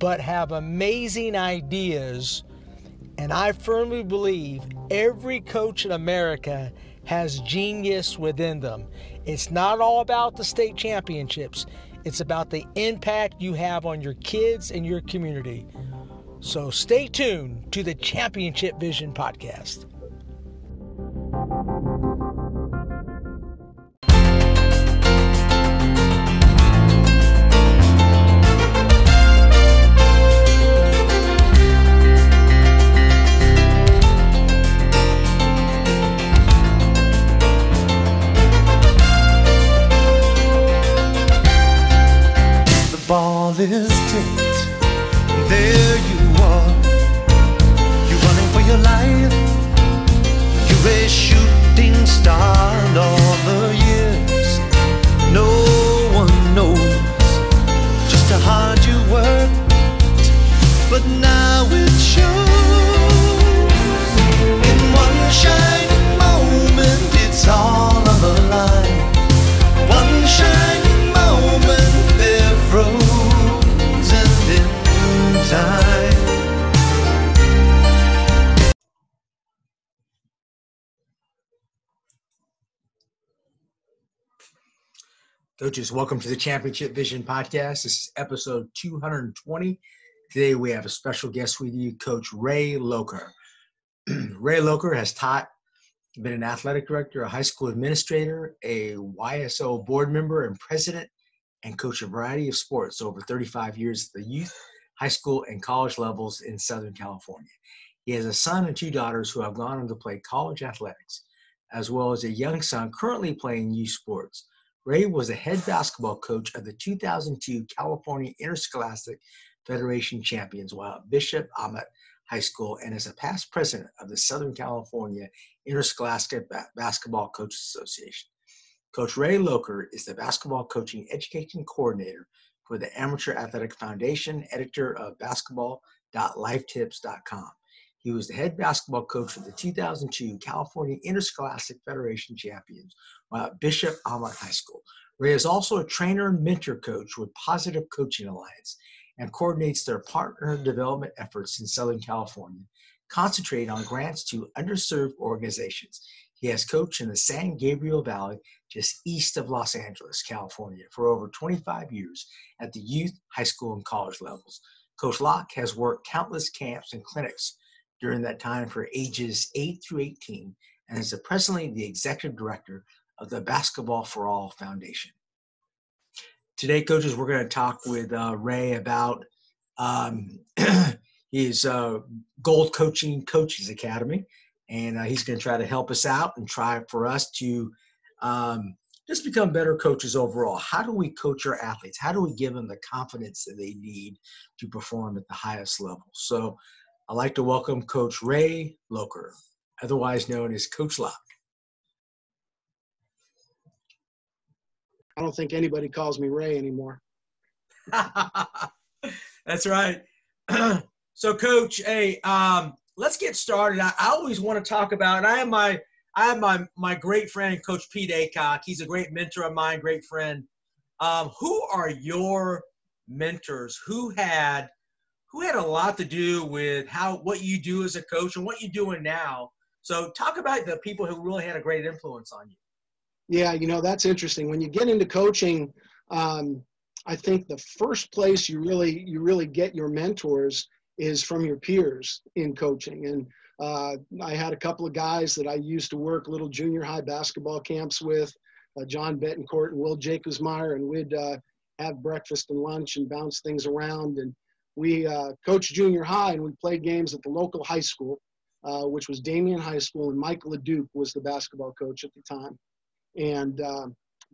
but have amazing ideas, and I firmly believe every coach in America has genius within them. It's not all about the state championships. It's about the impact you have on your kids and your community. So stay tuned to the Championship Vision Podcast. This date, there you are, you're running for your life, you're a shooting star, and all the years, no one knows just how hard you worked, but now it shows, in one shining moment, it's all on the line, one shining moment, they're frozen. Coaches, welcome to the Championship Vision Podcast. This is episode 220. Today we have a special guest with you, Coach Ray Loker. Ray Loker has been an athletic director, a high school administrator, a YSO board member and president, and coached a variety of sports over 35 years at the youth, high school, and college levels in Southern California. He has a son and two daughters who have gone on to play college athletics, as well as a young son currently playing youth sports. Ray was the head basketball coach of the 2002 California Interscholastic Federation champions while at Bishop Amat High School and is a past president of the Southern California Interscholastic Basketball Coaches Association. Coach Ray Loker is the basketball coaching education coordinator for the Amateur Athletic Foundation, editor of basketball.lifetips.com. He was the head basketball coach for the 2002 California Interscholastic Federation champions while at Bishop Amat High School. Ray is also a trainer and mentor coach with Positive Coaching Alliance and coordinates their partner development efforts in Southern California, concentrating on grants to underserved organizations. He has coached in the San Gabriel Valley, just east of Los Angeles, California, for over 25 years at the youth, high school, and college levels. Coach Locke has worked countless camps and clinics during that time for ages 8 through 18, and is presently the executive director of the Basketball for All Foundation. Today, coaches, we're going to talk with Ray about his Gold Coaching Coaches Academy, and he's going to try to help us out and try for us to just become better coaches overall. How do we coach our athletes? How do we give them the confidence that they need to perform at the highest level? So I'd like to welcome Coach Ray Loker, otherwise known as Coach Locke. I don't think anybody calls me Ray anymore. That's right. So, Coach, hey, let's get started. I always want to talk about, and I have my great friend, Coach Pete Aycock. He's a great mentor of mine, great friend. Who are your mentors? Who had a lot to do with what you do as a coach and what you're doing now? So talk about the people who really had a great influence on you. Yeah, you know, that's interesting. When you get into coaching, I think the first place you really get your mentors is from your peers in coaching. And I had a couple of guys that I used to work little junior high basketball camps with, John Bettencourt and Will Jacobsmeyer, and we'd have breakfast and lunch and bounce things around. And we coached junior high, and we played games at the local high school, which was Damien High School, and Mike LaDuke was the basketball coach at the time. And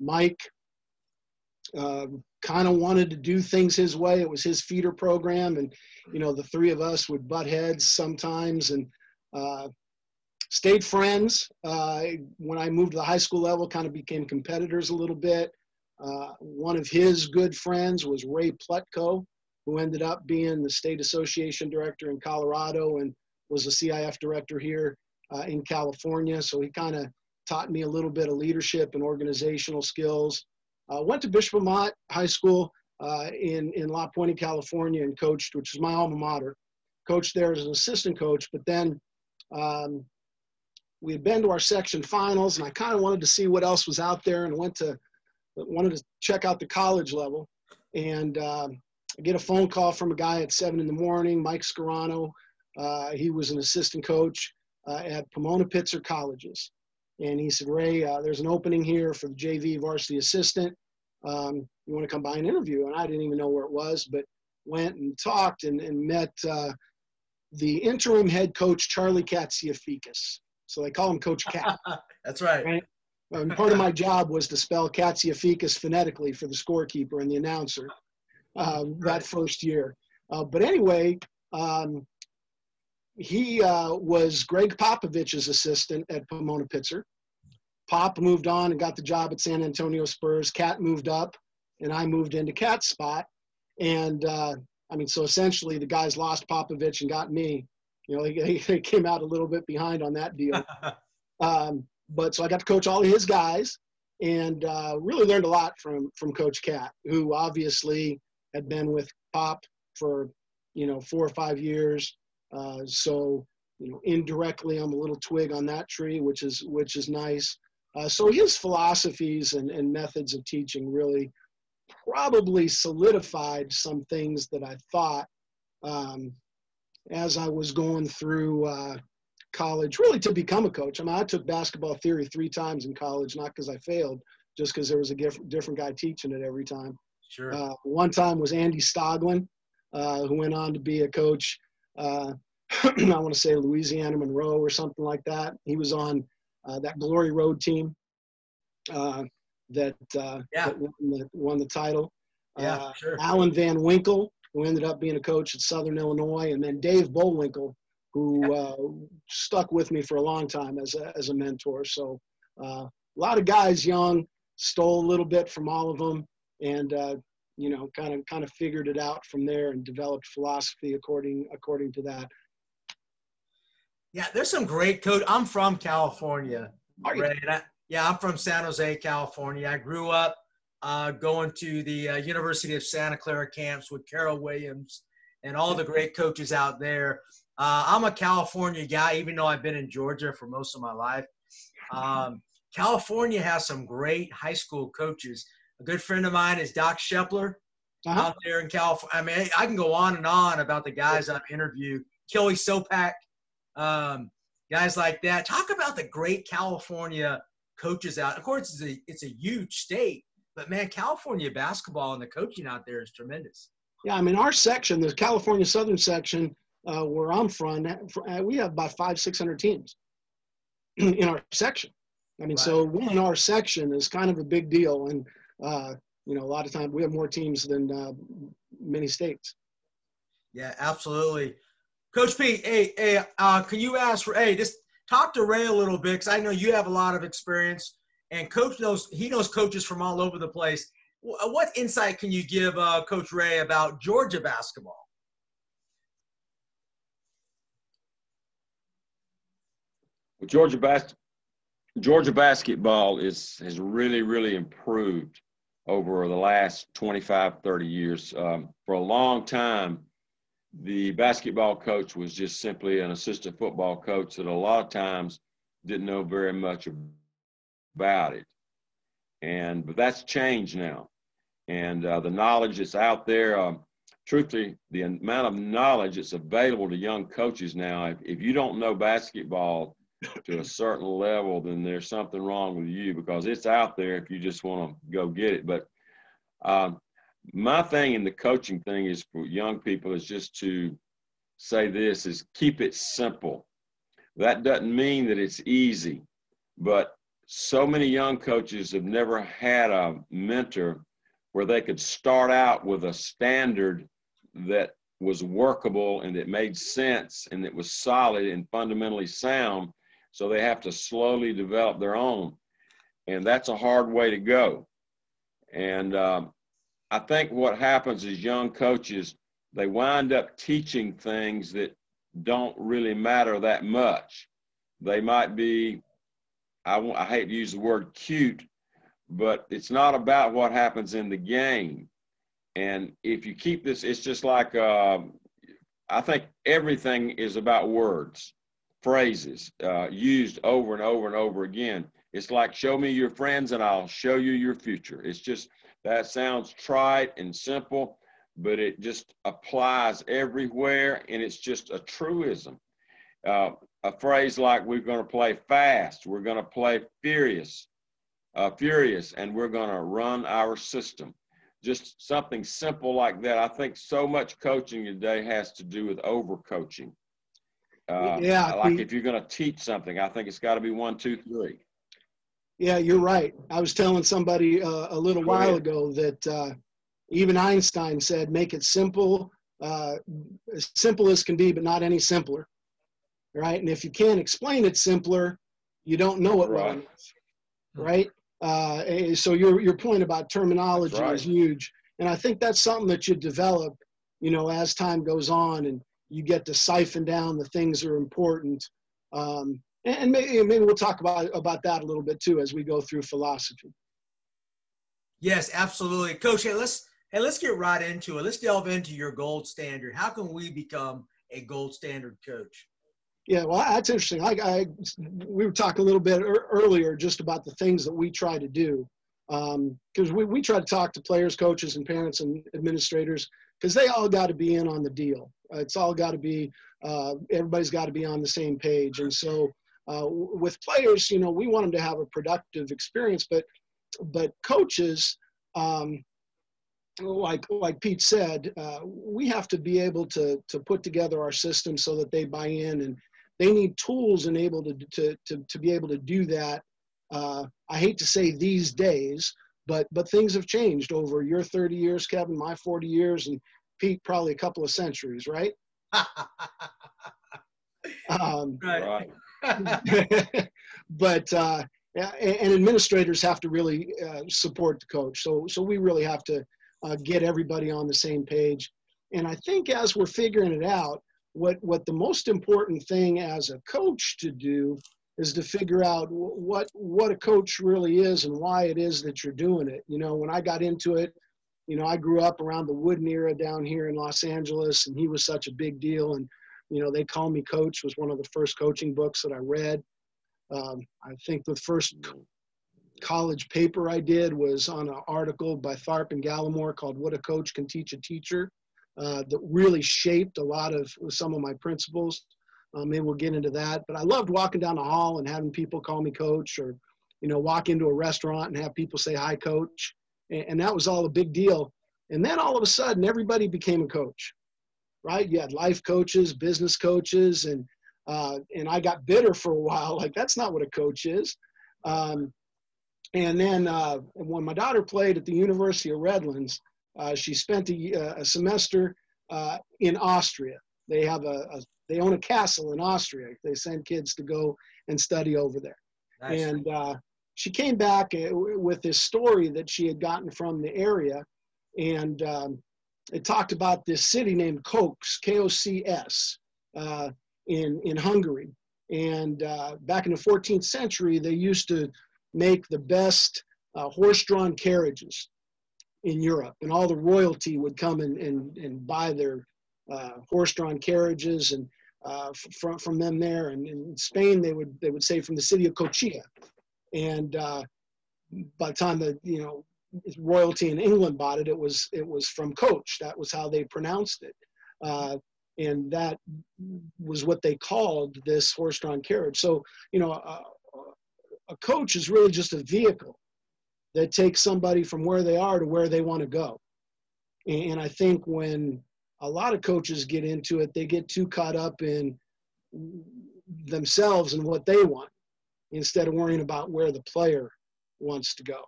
Mike kind of wanted to do things his way. It was his feeder program, and you know, the three of us would butt heads sometimes, and stayed friends. When I moved to the high school level, kind of became competitors a little bit. One of his good friends was Ray Pletko, who ended up being the state association director in Colorado and was a CIF director here in California. So he kind of taught me a little bit of leadership and organizational skills. Went to Bishop Amat High School in La Puente, California, and coached, which is my alma mater. Coached there as an assistant coach, but then we had been to our section finals, and I kind of wanted to see what else was out there, and wanted to check out the college level. And I get a phone call from a guy at 7 in the morning, Mike Scarano. He was an assistant coach at Pomona Pitzer Colleges. And he said, Ray, there's an opening here for the JV varsity assistant. You want to come by and interview? And I didn't even know where it was, but went and talked and met the interim head coach, Charlie Katsiaficas. So they call him Coach Cat. That's right. Right? And part of my job was to spell Katsiaficas phonetically for the scorekeeper and the announcer that first year. But anyway, he was Greg Popovich's assistant at Pomona Pitzer. Pop moved on and got the job at San Antonio Spurs. Cat moved up, and I moved into Cat's spot. And, I mean, so essentially the guys lost Popovich and got me. You know, they came out a little bit behind on that deal. But so I got to coach all of his guys, and really learned a lot from Coach Cat, who obviously had been with Pop for, you know, 4 or 5 years. So, you know, indirectly I'm a little twig on that tree, which is nice. So his philosophies and methods of teaching really probably solidified some things that I thought as I was going through college, really to become a coach. I mean, I took basketball theory 3 times in college, not because I failed, just because there was a different guy teaching it every time. Sure. One time was Andy Stoglin, who went on to be a coach. I want to say Louisiana Monroe or something like that. He was on that Glory Road team that won the title. Sure. Alan Van Winkle, who ended up being a coach at Southern Illinois, and then Dave Bullwinkle, who stuck with me for a long time as a mentor. So a lot of guys young, stole a little bit from all of them, and you know, kind of figured it out from there and developed philosophy according to that. Yeah, there's some great coach. I'm from California. Are you? Right? I'm from San Jose, California. I grew up going to the University of Santa Clara camps with Carol Williams and all the great coaches out there. I'm a California guy, even though I've been in Georgia for most of my life. California has some great high school coaches. A good friend of mine is Doc Shepler out there in California. I mean, I can go on and on about the guys I've interviewed. Kelly Sopak, guys like that. Talk about the great California coaches out. Of course, it's a huge state, but, man, California basketball and the coaching out there is tremendous. Yeah, I mean, our section, the California Southern section where I'm from, we have about 500-600 teams in our section. I mean, so winning our section is kind of a big deal, and – you know, a lot of times we have more teams than many states. Yeah, absolutely. Coach Pete, hey, can you ask for, just talk to Ray a little bit, because I know you have a lot of experience, and Coach knows coaches from all over the place. What insight can you give Coach Ray about Georgia basketball? Well, Georgia basketball has really, really improved over the last 25, 30 years. For a long time, the basketball coach was just simply an assistant football coach that a lot of times didn't know very much about it. But that's changed now. And the knowledge that's out there, truthfully, the amount of knowledge that's available to young coaches now, if you don't know basketball to a certain level, then there's something wrong with you, because it's out there if you just want to go get it. But my thing in the coaching thing is for young people is just to say this, is keep it simple. That doesn't mean that it's easy, but so many young coaches have never had a mentor where they could start out with a standard that was workable and that made sense and that was solid and fundamentally sound. So they have to slowly develop their own. And that's a hard way to go. And I think what happens is young coaches, they wind up teaching things that don't really matter that much. They might be, I hate to use the word cute, but it's not about what happens in the game. And if you keep this, it's just like, I think everything is about words, phrases used over and over and over again. It's like, show me your friends and I'll show you your future. It's just, that sounds trite and simple, but it just applies everywhere. And it's just a truism. A phrase like, we're going to play fast, we're going to play furious, and we're going to run our system. Just something simple like that. I think so much coaching today has to do with overcoaching. Like if you're going to teach something, I think it's got to be 1, 2, 3. Yeah, you're right. I was telling somebody a little while ago that even Einstein said, make it simple, as simple as can be, but not any simpler, right? And if you can't explain it simpler, you don't know it well enough, right? So your point about terminology is huge. And I think that's something that you develop, you know, as time goes on and you get to siphon down the things that are important. And maybe we'll talk about that a little bit too, as we go through philosophy. Yes, absolutely. Coach, hey, let's get right into it. Let's delve into your gold standard. How can we become a gold standard coach? Yeah, well, that's interesting. We were talking a little bit earlier just about the things that we try to do, because we try to talk to players, coaches, and parents and administrators, because they all got to be in on the deal. It's all got to be, everybody's got to be on the same page. And so with players, you know, we want them to have a productive experience, but coaches, like Pete said, we have to be able to put together our system so that they buy in, and they need tools to be able to do that. I hate to say these days, but things have changed over your 30 years, Kevin, my 40 years, and Pete probably a couple of centuries, right? But and administrators have to really support the coach. So we really have to get everybody on the same page. And I think as we're figuring it out, what the most important thing as a coach to do is to figure out what a coach really is and why it is that you're doing it. You know, when I got into it, you know, I grew up around the Wooden era down here in Los Angeles, and he was such a big deal. And, you know, They Call Me Coach was one of the first coaching books that I read. I think the first college paper I did was on an article by Tharp and Gallimore called What a Coach Can Teach a Teacher, that really shaped a lot of some of my principles. Maybe we'll get into that, but I loved walking down the hall and having people call me coach, or, you know, walk into a restaurant and have people say, hi, coach. And that was all a big deal. And then all of a sudden, everybody became a coach, right? You had life coaches, business coaches, and I got bitter for a while. Like, that's not what a coach is. And then when my daughter played at the University of Redlands, she spent a semester in Austria. They have they own a castle in Austria. They send kids to go and study over there. Nice. And she came back with this story that she had gotten from the area. And it talked about this city named Kocs, K-O-C-S, in Hungary. And back in the 14th century, they used to make the best horse-drawn carriages in Europe, and all the royalty would come and buy their horse-drawn carriages and from them there. And in Spain, they would say from the city of Cochia. And by the time that, you know, royalty in England bought it, it was from Coach. That was how they pronounced it. And that was what they called this horse-drawn carriage. So, you know, a coach is really just a vehicle that takes somebody from where they are to where they want to go. And I think when a lot of coaches get into it, they get too caught up in themselves and what they want, instead of worrying about where the player wants to go.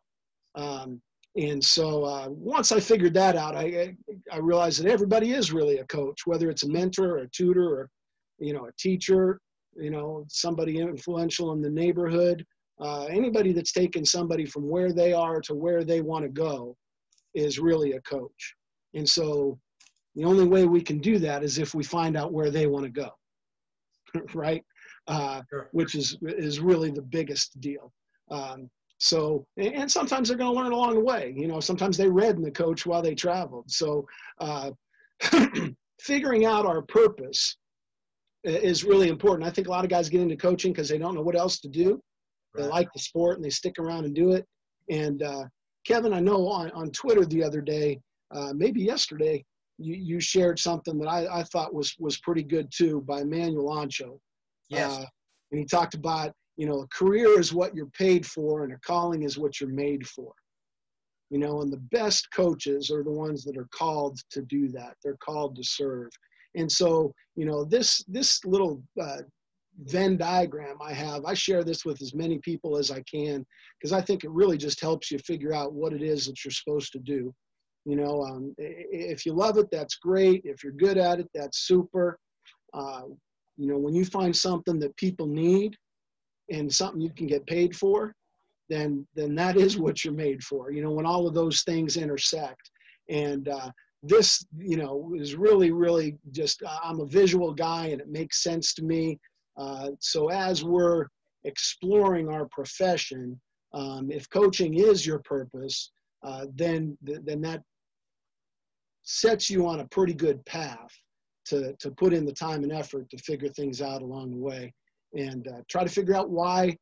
And so once I figured that out, I realized that everybody is really a coach, whether it's a mentor or a tutor or, you know, a teacher, you know, somebody influential in the neighborhood. Anybody that's taken somebody from where they are to where they want to go is really a coach. And so the only way we can do that is if we find out where they want to go, right? Sure. Which is really the biggest deal. And sometimes they're going to learn along the way. You know, sometimes they read in the coach while they traveled. So figuring out our purpose is really important. I think a lot of guys get into coaching because they don't know what else to do. Right. They like the sport and they stick around and do it. And Kevin, I know on Twitter the other day, maybe yesterday, you shared something that I thought was pretty good too by Manuel Ancho. Yes. And he talked about, you know, a career is what you're paid for and a calling is what you're made for. You know, and the best coaches are the ones that are called to do that. They're called to serve. And so, you know, this little Venn diagram I have, I share this with as many people as I can, because I think it really just helps you figure out what it is that you're supposed to do. You know, if you love it, that's great. If you're good at it, that's super. You know, when you find something that people need and something you can get paid for, then that is what you're made for. You know, when all of those things intersect. And this, you know, is really, really just, I'm a visual guy and it makes sense to me. So as we're exploring our profession, if coaching is your purpose, then that sets you on a pretty good path to put in the time and effort to figure things out along the way and try to figure out why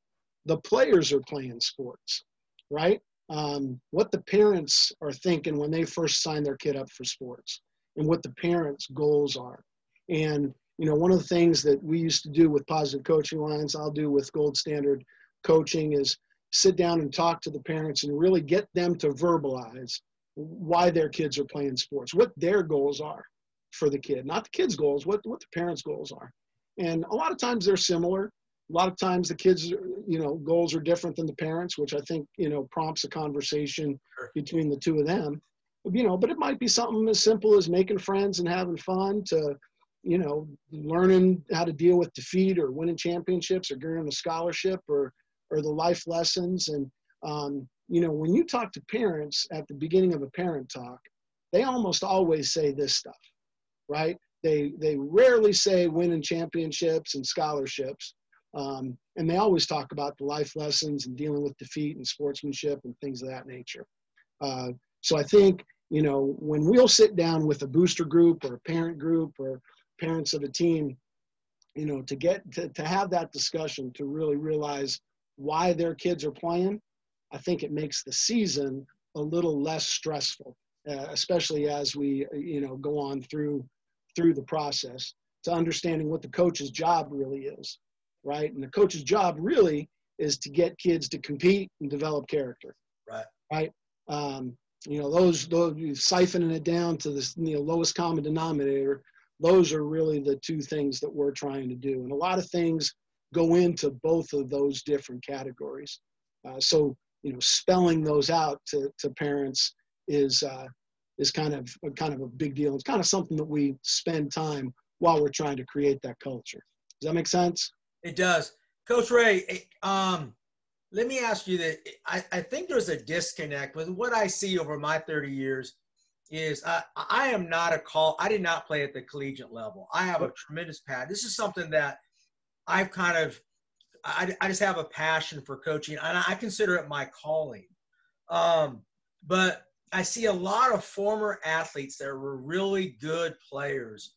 the players are playing sports, right? What the parents are thinking when they first sign their kid up for sports and what the parents' goals are. And, you know, one of the things that we used to do with Positive Coaching Alliance, I'll do with Gold Standard Coaching, is sit down and talk to the parents and really get them to verbalize why their kids are playing sports, what their goals are for the kid, not the kid's goals, what the parents' goals are. And a lot of times they're similar. A lot of times the kids, you know, goals are different than the parents, which I think, you know, prompts a conversation between the two of them, you know, but it might be something as simple as making friends and having fun to, you know, learning how to deal with defeat or winning championships or getting a scholarship or the life lessons. And, you know, when you talk to parents at the beginning of a parent talk, they almost always say this stuff, right? They rarely say winning championships and scholarships. And they always talk about the life lessons and dealing with defeat and sportsmanship and things of that nature. So I think, you know, when we'll sit down with a booster group or a parent group or parents of a team, you know, to get to have that discussion, to really realize why their kids are playing, I think it makes the season a little less stressful, especially as we, you know, go on through the process to understanding what the coach's job really is, right? And the coach's job really is to get kids to compete and develop character, right? Right? You know, those siphoning it down to the lowest common denominator, those are really the two things that we're trying to do. And a lot of things go into both of those different categories. So, you know, spelling those out to parents is kind of a big deal. It's kind of something that we spend time while we're trying to create that culture. Does that make sense? It does. Coach Ray, let me ask you that. I think there's a disconnect with what I see over my 30 years is I am not I did not play at the collegiate level. I have a tremendous passion. This is something that I've kind of, I just have a passion for coaching, and I consider it my calling. But I see a lot of former athletes that were really good players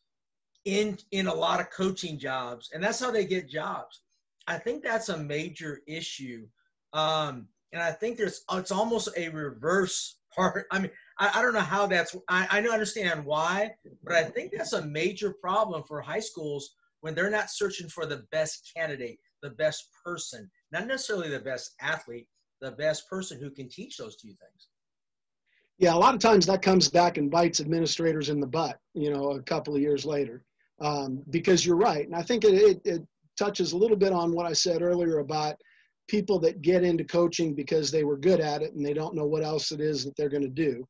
in a lot of coaching jobs, and that's how they get jobs. I think that's a major issue. And I think it's almost a reverse part. I mean, I don't know how I don't understand why, but I think that's a major problem for high schools when they're not searching for the best candidate, the best person, not necessarily the best athlete, the best person who can teach those two things. Yeah, a lot of times that comes back and bites administrators in the butt, you know, a couple of years later, because you're right. And I think it touches a little bit on what I said earlier about people that get into coaching because they were good at it and they don't know what else it is that they're going to do,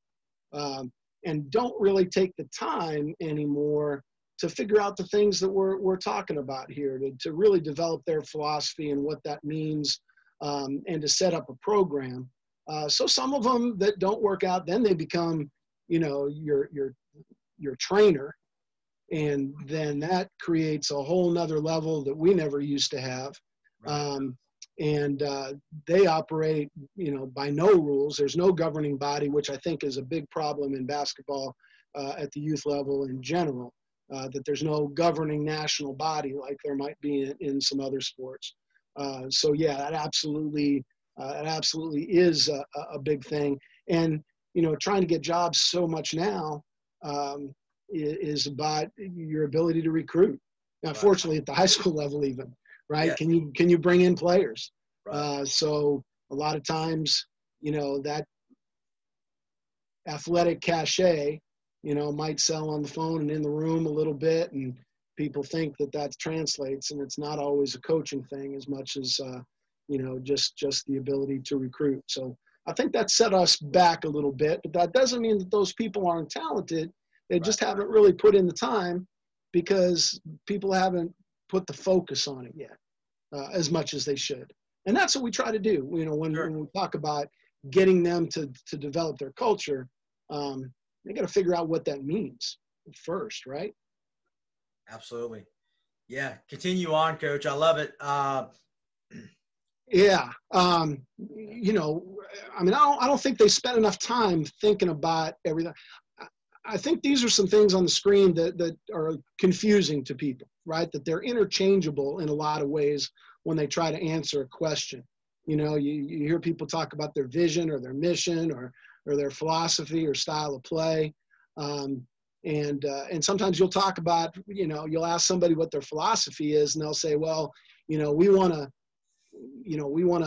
and don't really take the time anymore to figure out the things that we're talking about here, to really develop their philosophy and what that means, and to set up a program. So some of them that don't work out, then they become, you know, your trainer. And then that creates a whole nother level that we never used to have. Right. They operate, you know, by no rules. There's no governing body, which I think is a big problem in basketball at the youth level in general, that there's no governing national body like there might be in some other sports. So yeah, that absolutely is a big thing. And, you know, trying to get jobs so much now is about your ability to recruit. Now, right. Fortunately, at the high school level even, right? Yeah. Can you bring in players? Right. So a lot of times, you know, that athletic cachet, you know, might sell on the phone and in the room a little bit, and people think that that translates, and it's not always a coaching thing as much as, you know, just the ability to recruit. So I think that set us back a little bit, but that doesn't mean that those people aren't talented. They just haven't really put in the time because people haven't put the focus on it yet as much as they should. And that's what we try to do. You know, when we talk about getting them to develop their culture, they got to figure out what that means first, right? Absolutely. Yeah. Continue on, Coach. I love it. Yeah. You know, I mean, I don't think they spent enough time thinking about everything. I think these are some things on the screen that are confusing to people, right? That they're interchangeable in a lot of ways when they try to answer a question. You know, you hear people talk about their vision or their mission or their philosophy or style of play. And sometimes you'll talk about, you know, you'll ask somebody what their philosophy is, and they'll say, well, you know, we want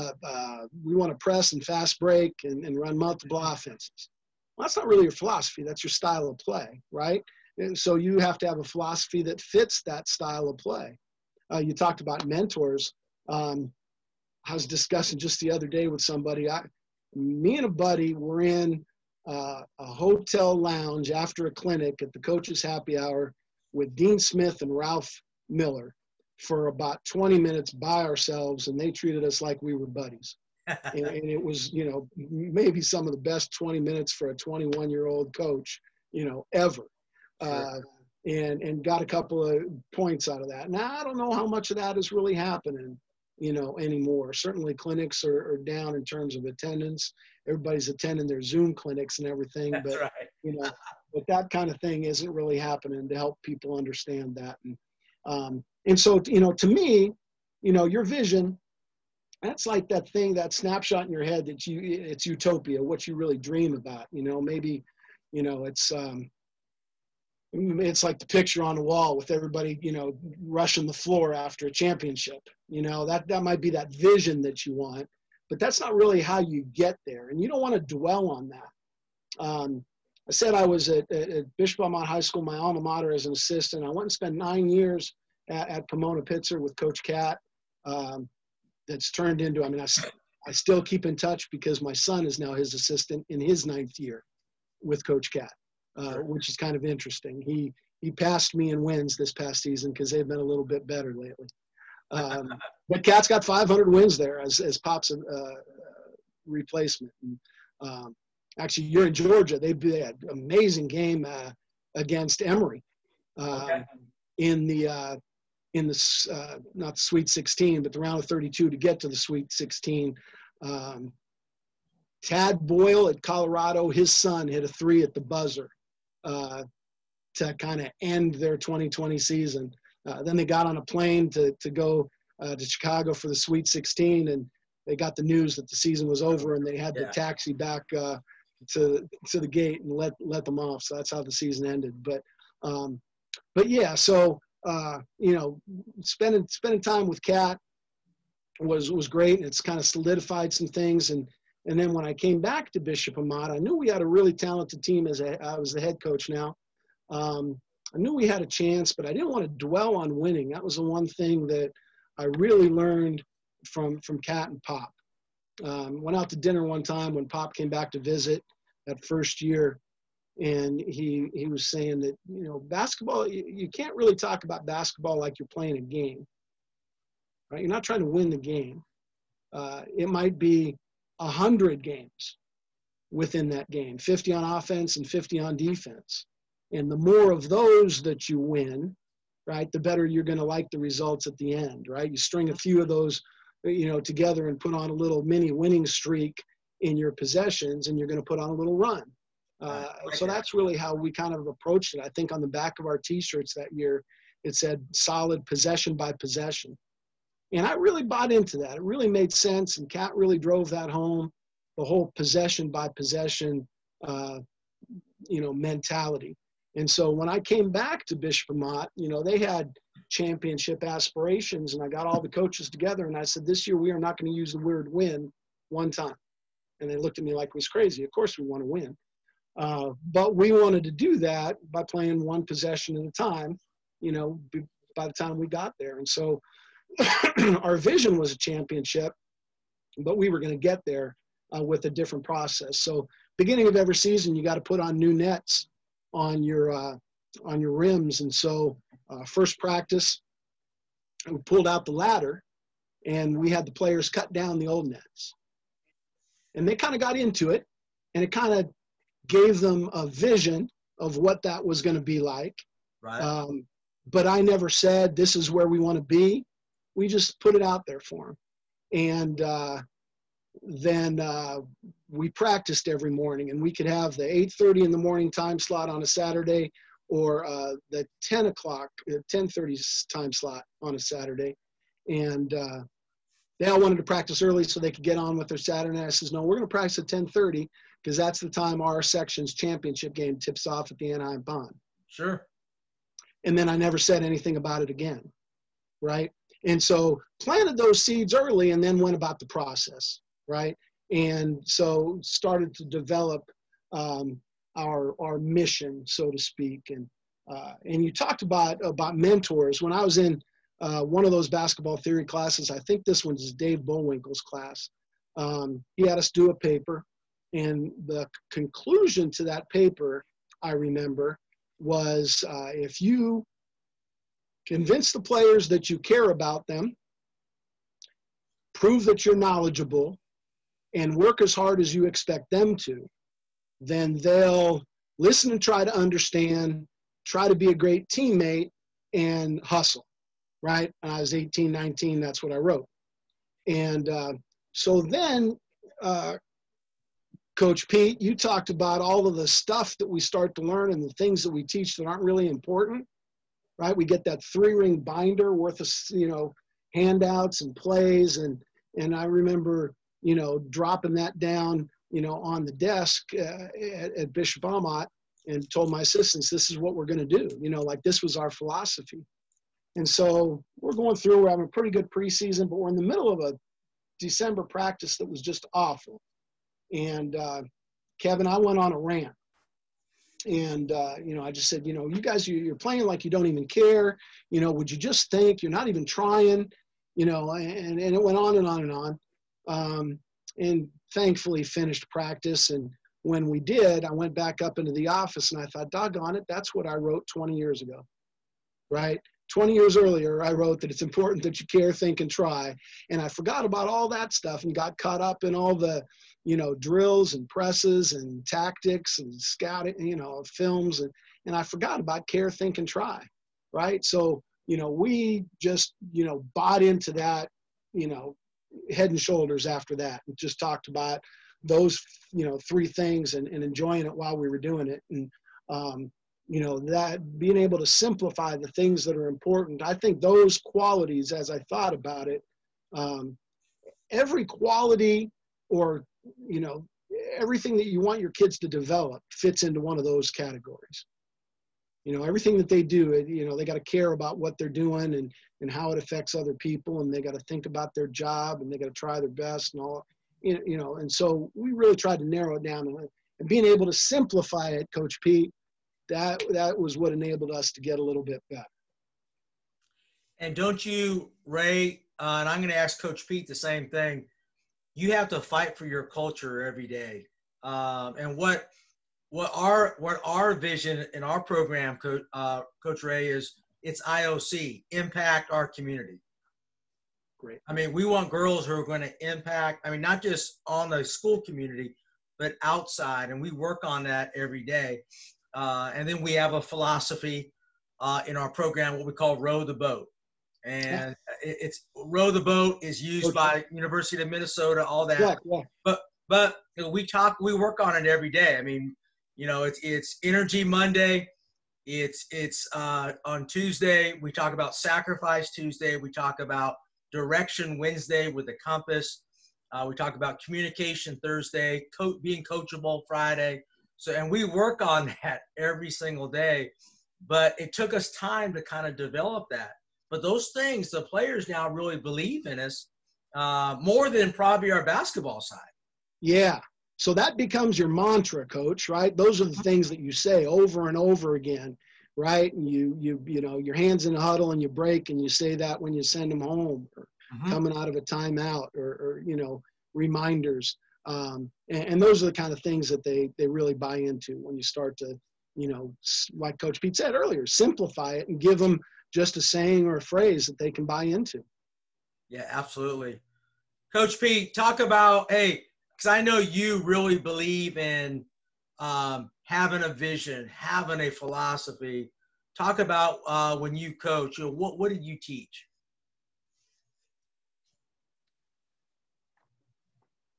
to press and fast break and run multiple offenses. Well, that's not really your philosophy. That's your style of play, right? And so you have to have a philosophy that fits that style of play. You talked about mentors. I was discussing just the other day with somebody. Me and a buddy were in a hotel lounge after a clinic at the coaches' happy hour with Dean Smith and Ralph Miller for about 20 minutes by ourselves, and they treated us like we were buddies. And it was, you know, maybe some of the best 20 minutes for a 21-year-old coach, you know, ever. Sure. And got a couple of points out of that. Now, I don't know how much of that is really happening, you know, anymore. Certainly clinics are down in terms of attendance. Everybody's attending their Zoom clinics and everything. That's but, right. You know, but that kind of thing isn't really happening to help people understand that. And so, you know, to me, you know, your vision – that's like that thing, that snapshot in your head that it's utopia, what you really dream about, you know, maybe, you know, it's like the picture on the wall with everybody, you know, rushing the floor after a championship, you know, that might be that vision that you want, but that's not really how you get there. And you don't want to dwell on that. I said I was at Bishop Amat High School, my alma mater, as an assistant. I went and spent 9 years at Pomona Pitzer with Coach Cat. That's turned into, I mean, I still keep in touch because my son is now his assistant in his 9th year with Coach Cat, sure. Which is kind of interesting. He passed me in wins this past season because they've been a little bit better lately. But Cat's got 500 wins there as Pop's replacement. And, actually, you're in Georgia. They had an amazing game against Emory in the not the Sweet 16, but the round of 32 to get to the Sweet 16. Tad Boyle at Colorado, his son, hit a 3 at the buzzer to kind of end their 2020 season. Then they got on a plane to go to Chicago for the Sweet 16, and they got the news that the season was over, and they had the taxi back to the gate and let them off. So that's how the season ended. But yeah, so – you know, spending time with Cat was great, and it's kind of solidified some things. And then when I came back to Bishop Amat, I knew we had a really talented team. I was the head coach now. I knew we had a chance, but I didn't want to dwell on winning. That was the one thing that I really learned from Cat and Pop. Went out to dinner one time when Pop came back to visit that first year, and he was saying that, you know, basketball, you can't really talk about basketball like you're playing a game, right? You're not trying to win the game. It might be 100 games within that game, 50 on offense and 50 on defense. And the more of those that you win, right, the better you're going to like the results at the end, right? You string a few of those, you know, together and put on a little mini winning streak in your possessions, and you're going to put on a little run. So that's really how we kind of approached it. I think on the back of our T-shirts that year, it said solid possession by possession. And I really bought into that. It really made sense, and Cat really drove that home, the whole possession by possession, you know, mentality. And so when I came back to Bishop Amat, you know, they had championship aspirations, and I got all the coaches together and I said, this year we are not going to use the word win one time. And they looked at me like it was crazy. Of course we want to win. But we wanted to do that by playing one possession at a time, you know, by the time we got there. And so our vision was a championship, but we were going to get there with a different process. So beginning of every season, you got to put on new nets on your rims. And so first practice, we pulled out the ladder and we had the players cut down the old nets, and they kind of got into it, and it kind of gave them a vision of what that was going to be like. Right. But I never said, this is where we want to be. We just put it out there for them. And then we practiced every morning, and we could have the 8:30 in the morning time slot on a Saturday, or the 10 o'clock, 10:30 time slot on a Saturday. And they all wanted to practice early so they could get on with their Saturday. I says, no, we're going to practice at 10:30 because that's the time our section's championship game tips off at the Anaheim Pond. Sure. And then I never said anything about it again, right? And so planted those seeds early and then went about the process, right? And so started to develop our mission, so to speak. And you talked about mentors. When I was in one of those basketball theory classes, I think this one's Dave Bullwinkle's class, he had us do a paper, and the conclusion to that paper, I remember, was if you convince the players that you care about them, prove that you're knowledgeable, and work as hard as you expect them to, then they'll listen and try to understand, try to be a great teammate, and hustle, right? When I was 18, 19, that's what I wrote. And so then, Coach Pete, you talked about all of the stuff that we start to learn and the things that we teach that aren't really important, right? We get that 3-ring binder worth of, you know, handouts and plays. And I remember, you know, dropping that down, you know, on the desk at Bishop Amat, and told my assistants, this is what we're going to do. You know, like, this was our philosophy. And so we're going through, we're having a pretty good preseason, but we're in the middle of a December practice that was just awful. And Kevin, I went on a rant, and, you know, I just said, you know, you guys, you're playing like you don't even care. You know, would you just think, you're not even trying, you know, and it went on and on and on. And thankfully finished practice. And when we did, I went back up into the office and I thought, doggone it, that's what I wrote 20 years ago, right? 20 years earlier, I wrote that it's important that you care, think, and try. And I forgot about all that stuff and got caught up in all the, you know, drills and presses and tactics and scouting, you know, films. And I forgot about care, think, and try, right? So, you know, we just, you know, bought into that, you know, head and shoulders after that, and just talked about those, you know, 3 things, and enjoying it while we were doing it. And, you know, that being able to simplify the things that are important. I think those qualities, as I thought about it, every quality, or, you know, everything that you want your kids to develop fits into one of those categories. You know, everything that they do, you know, they got to care about what they're doing and how it affects other people. And they got to think about their job, and they got to try their best and all, you know. And so we really tried to narrow it down, and being able to simplify it, Coach Pete, that was what enabled us to get a little bit better. And don't you, Ray, and I'm going to ask Coach Pete the same thing. You have to fight for your culture every day. And what our vision in our program, Coach Ray, is it's IOC, impact our community. Great. I mean, we want girls who are going to impact, I mean, not just on the school community, but outside. And we work on that every day. And then we have a philosophy in our program, what we call row the boat. And it's row the boat is used by University of Minnesota, all that. Yeah, yeah. But you know, we work on it every day. I mean, you know, it's Energy Monday. It's on Tuesday, we talk about Sacrifice Tuesday. We talk about Direction Wednesday with the compass. We talk about Communication Thursday, being coachable Friday. So, and we work on that every single day, but it took us time to kind of develop that. But those things, the players now really believe in us more than probably our basketball side. Yeah. So that becomes your mantra, Coach, right? Those are the things that you say over and over again, right? And you know, your hands in a huddle and you break and you say that when you send them home or coming out of a timeout or you know, reminders. And those are the kind of things that they really buy into when you start to, you know, like Coach Pete said earlier, simplify it and give them just a saying or a phrase that they can buy into. Yeah, absolutely. Coach Pete, talk about, hey, because I know you really believe in having a vision, having a philosophy. Talk about when you coach, you know, what did you teach?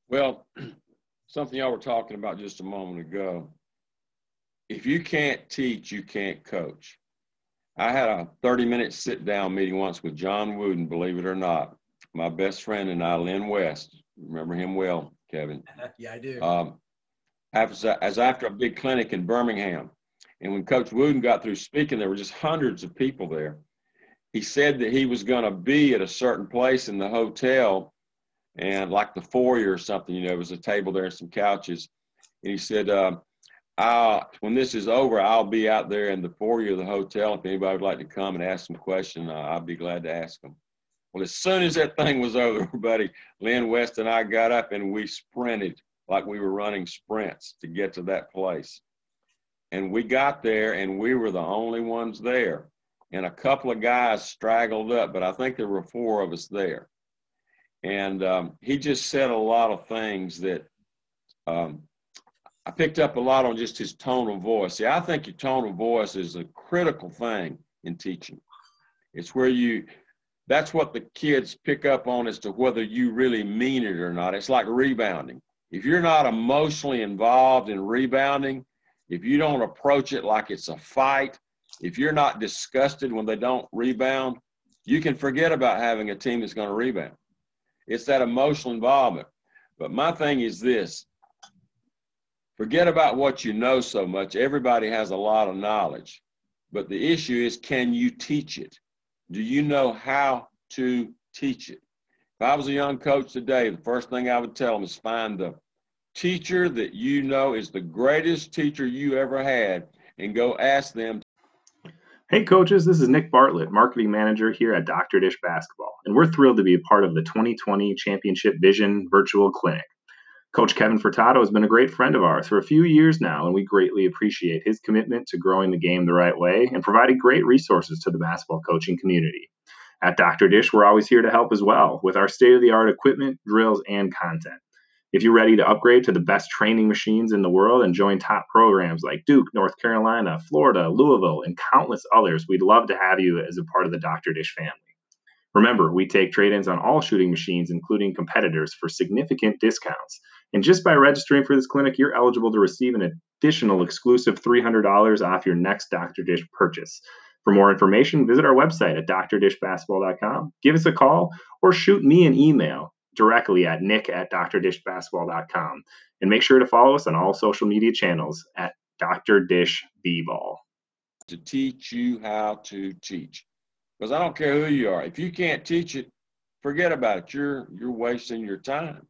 Well, something y'all were talking about just a moment ago. If you can't teach, you can't coach. I had a 30-minute sit-down meeting once with John Wooden, believe it or not. My best friend and I, Lynn West, remember him well, Kevin. Yeah, I do. After a big clinic in Birmingham, and when Coach Wooden got through speaking, there were just hundreds of people there. He said that he was going to be at a certain place in the hotel, and like the foyer or something, you know, there was a table there and some couches. And he said, when this is over, I'll be out there in the foyer of the hotel. If anybody would like to come and ask some questions, I'll be glad to ask them. Well, as soon as that thing was over, everybody, Lynn West and I got up and we sprinted like we were running sprints to get to that place. And we got there and we were the only ones there. And a couple of guys straggled up, but I think there were four of us there. And he just said a lot of things that I picked up a lot on just his tone of voice. See, I think your tone of voice is a critical thing in teaching. It's where that's what the kids pick up on as to whether you really mean it or not. It's like rebounding. If you're not emotionally involved in rebounding, if you don't approach it like it's a fight, if you're not disgusted when they don't rebound, you can forget about having a team that's going to rebound. It's that emotional involvement. But my thing is this. Forget about what you know so much. Everybody has a lot of knowledge, but the issue is, can you teach it? Do you know how to teach it? If I was a young coach today, the first thing I would tell them is find the teacher that you know is the greatest teacher you ever had and go ask them. Hey coaches, this is Nick Bartlett, Marketing Manager here at Dr. Dish Basketball, and we're thrilled to be a part of the 2020 Championship Vision Virtual Clinic. Coach Kevin Furtado has been a great friend of ours for a few years now, and we greatly appreciate his commitment to growing the game the right way and providing great resources to the basketball coaching community. At Dr. Dish, we're always here to help as well with our state-of-the-art equipment, drills, and content. If you're ready to upgrade to the best training machines in the world and join top programs like Duke, North Carolina, Florida, Louisville, and countless others, we'd love to have you as a part of the Dr. Dish family. Remember, we take trade-ins on all shooting machines, including competitors, for significant discounts. And just by registering for this clinic, you're eligible to receive an additional exclusive $300 off your next Dr. Dish purchase. For more information, visit our website at drdishbasketball.com. Give us a call or shoot me an email directly at nick@drdishbasketball.com. And make sure to follow us on all social media channels at Dr. Dish B-Ball. To teach you how to teach. Because I don't care who you are. If you can't teach it, forget about it. You're wasting your time.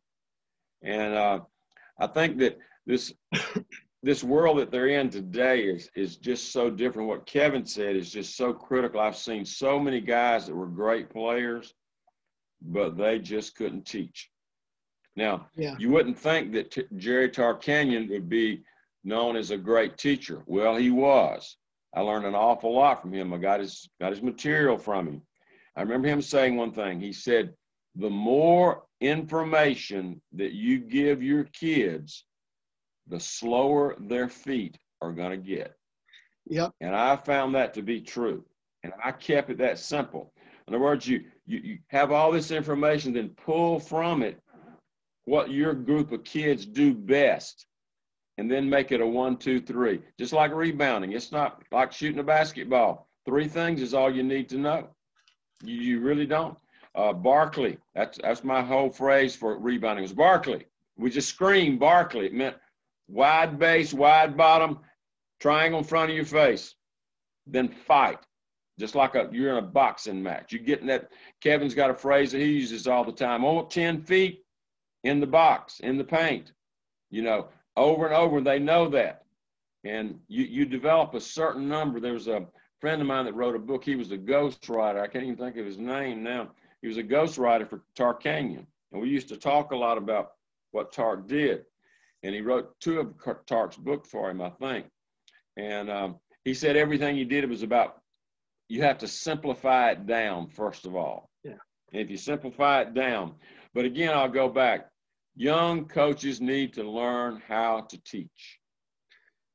And I think that this world that they're in today is just so different. What Kevin said is just so critical. I've seen so many guys that were great players but they just couldn't teach. Now, you wouldn't think that Jerry Tarkanian would be known as a great teacher. Well, he was. I learned an awful lot from him. I got his material from him. I remember him saying one thing. He said, the more information that you give your kids, the slower their feet are going to get. Yep. And I found that to be true. And I kept it that simple. In other words, you have all this information, then pull from it what your group of kids do best, and then make it a 1, 2, 3. Just like rebounding. It's not like shooting a basketball. 3 things is all you need to know. You really don't. Barkley, that's my whole phrase for rebounding was Barkley. We just screamed Barkley. It meant wide base, wide bottom, triangle in front of your face, then fight. Just like you're in a boxing match. You're getting that. Kevin's got a phrase that he uses all the time. 10 feet in the box, in the paint. You know, over and over, they know that. And you develop a certain number. There was a friend of mine that wrote a book. He was a ghostwriter. I can't even think of his name now. He was a ghostwriter for Tarkanian. And we used to talk a lot about what Tark did. And he wrote 2 of Tark's books for him, I think. And he said everything he did was about, you have to simplify it down, first of all. Yeah. And if you simplify it down, but again, I'll go back. Young coaches need to learn how to teach.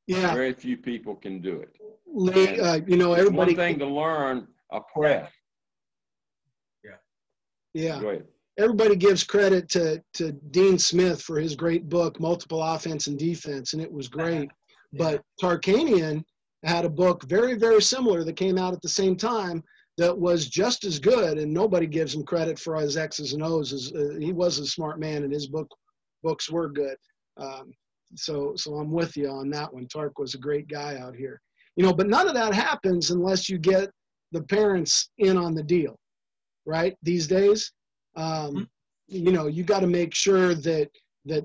Yeah. Very few people can do it. You know, everybody. One thing to learn, a prep. Yeah. Go ahead. Everybody gives credit to Dean Smith for his great book, Multiple Offense and Defense, and it was great. But Tarkanian had a book very, very similar that came out at the same time that was just as good, and nobody gives him credit for his X's and O's. He was a smart man, and his books were good. So I'm with you on that one. Tark was a great guy out here. You know, but none of that happens unless you get the parents in on the deal, right, these days. You know, you got to make sure that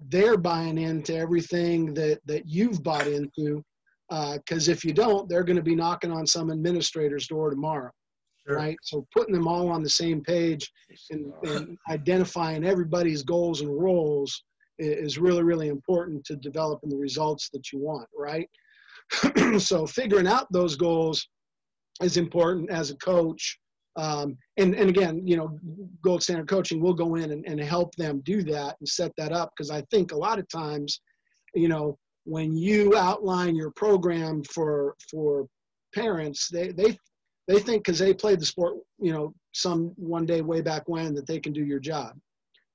they're buying into everything that you've bought into, because if you don't, they're going to be knocking on some administrator's door tomorrow, sure. Right? So putting them all on the same page and identifying everybody's goals and roles is really, really important to developing the results that you want, right? So figuring out those goals is important as a coach. And again, you know, Gold Standard Coaching will go in and help them do that and set that up, because I think a lot of times, you know, when you outline your program for parents, they think because they played the sport, you know, one day way back when, that they can do your job,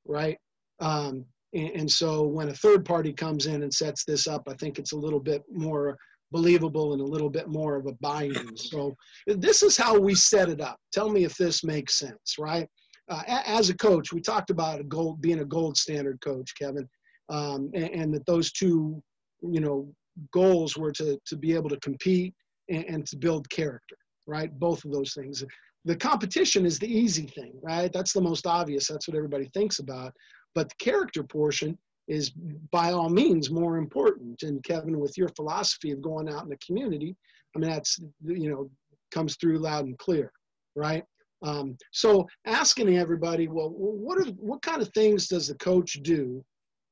right? And so when a third party comes in and sets this up, I think it's a little bit more believable and a little bit more of a buy-in. So this is how we set it up. Tell me if this makes sense, right? As a coach, we talked about being a gold standard coach, Kevin, and that those 2, you know, goals were to be able to compete and to build character, right? Both of those things. The competition is the easy thing, right? That's the most obvious. That's what everybody thinks about. But the character portion is by all means more important. And Kevin, with your philosophy of going out in the community, I mean, that's, you know, comes through loud and clear, right? So asking everybody, well, what kind of things does the coach do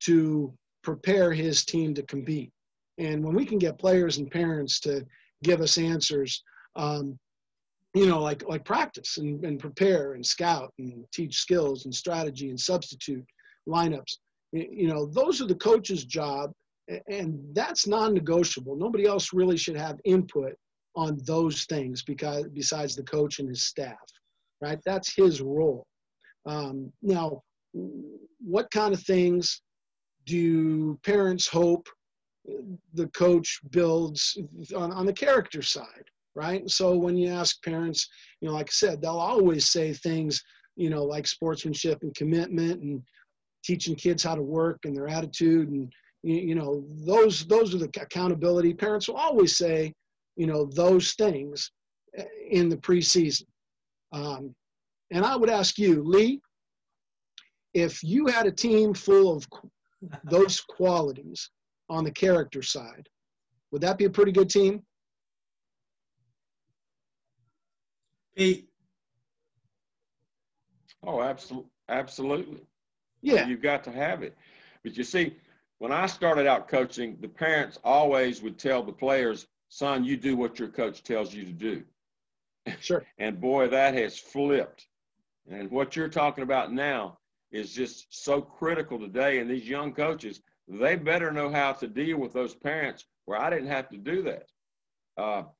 to prepare his team to compete? And when we can get players and parents to give us answers, you know, like practice and prepare and scout and teach skills and strategy and substitute lineups, you know, those are the coach's job, and that's non-negotiable. Nobody else really should have input on those things because besides the coach and his staff, right? That's his role. Now, what kind of things do parents hope the coach builds on the character side, right? So when you ask parents, you know, like I said, they'll always say things, you know, like sportsmanship and commitment and teaching kids how to work and their attitude, and you know, those are the accountability. Parents will always say, you know, those things in the preseason. And I would ask you, Lee, if you had a team full of those qualities on the character side, would that be a pretty good team? Pete. Oh, absolutely. Yeah. You've got to have it. But you see, when I started out coaching, the parents always would tell the players, son, you do what your coach tells you to do. Sure. And boy, that has flipped. And what you're talking about now is just so critical today. And these young coaches, they better know how to deal with those parents, where I didn't have to do that.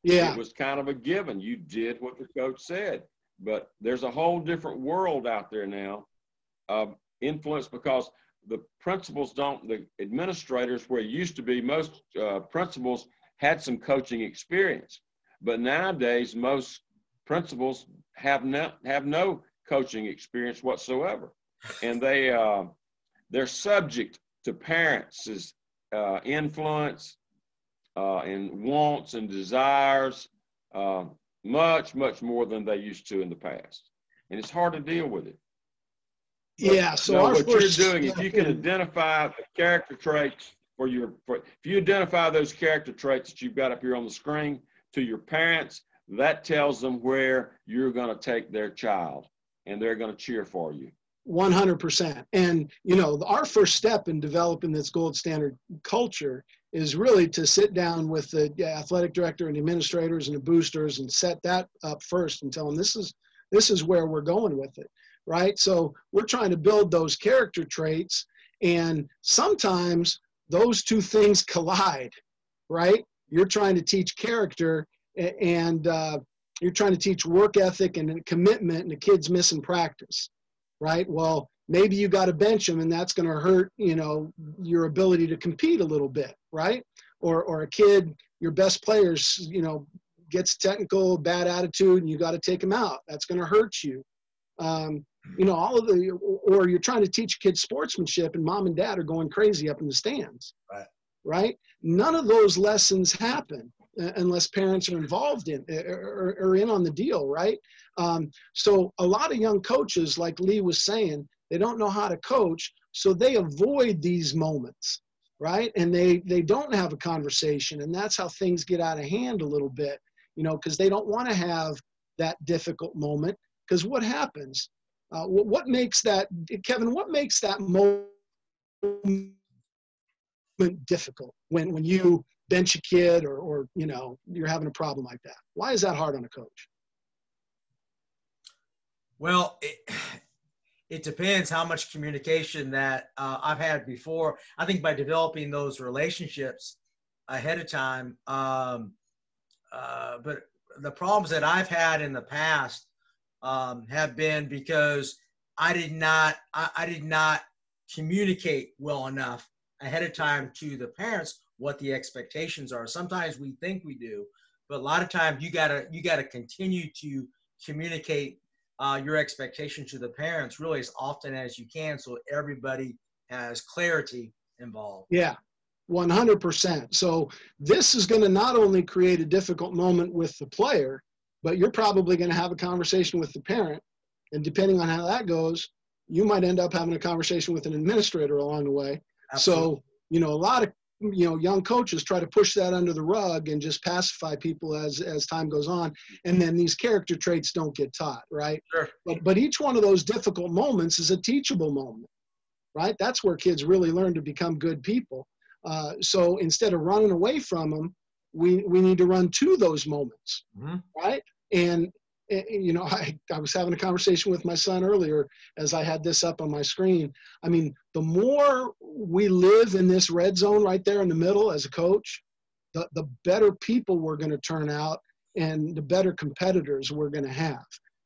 It was kind of a given. You did what the coach said. But there's a whole different world out there now, influenced because the principals don't, the administrators, where it used to be, most principals had some coaching experience. But nowadays, most principals have no coaching experience whatsoever. And they're subject to parents' influence and wants and desires, much, much more than they used to in the past. And it's hard to deal with it. Yeah. So what you're doing, if you can identify the character traits if you identify those character traits that you've got up here on the screen to your parents, that tells them where you're going to take their child, and they're going to cheer for you. 100%. And, you know, our first step in developing this gold standard culture is really to sit down with the athletic director and administrators and the boosters and set that up first and tell them this is where we're going with it, right? So we're trying to build those character traits, and sometimes those two things collide, right? You're trying to teach character and you're trying to teach work ethic and commitment, and the kid's missing practice. Right? Well, maybe you got to bench them, and that's going to hurt, you know, your ability to compete a little bit, right? Or a kid, your best players, you know, gets technical, bad attitude, and you got to take them out. That's going to hurt you. You know, or you're trying to teach kids sportsmanship, and mom and dad are going crazy up in the stands, right? None of those lessons happen unless parents are involved in or in on the deal, right? So a lot of young coaches, like Lee was saying, they don't know how to coach, so they avoid these moments, right? And they don't have a conversation, and that's how things get out of hand a little bit, you know, because they don't want to have that difficult moment. Because what happens? What makes that, Kevin, what makes that moment difficult when you bench a kid or you know, you're having a problem like that? Why is that hard on a coach? Well, it depends how much communication that I've had before. I think by developing those relationships ahead of time, but the problems that I've had in the past have been because I did not communicate well enough ahead of time to the parents what the expectations are. Sometimes we think we do, but a lot of times you gotta continue to communicate your expectation to the parents really as often as you can, so everybody has clarity involved. Yeah, 100%. So this is going to not only create a difficult moment with the player, but you're probably going to have a conversation with the parent, and depending on how that goes, you might end up having a conversation with an administrator along the way. Absolutely. So, you know, a lot of, you know, young coaches try to push that under the rug and just pacify people as time goes on. And then these character traits don't get taught, right? Sure. But each one of those difficult moments is a teachable moment, right? That's where kids really learn to become good people. So instead of running away from them, we need to run to those moments, mm-hmm. right? And you know, I was having a conversation with my son earlier as I had this up on my screen. I mean, the more we live in this red zone right there in the middle as a coach, the better people we're going to turn out and the better competitors we're going to have,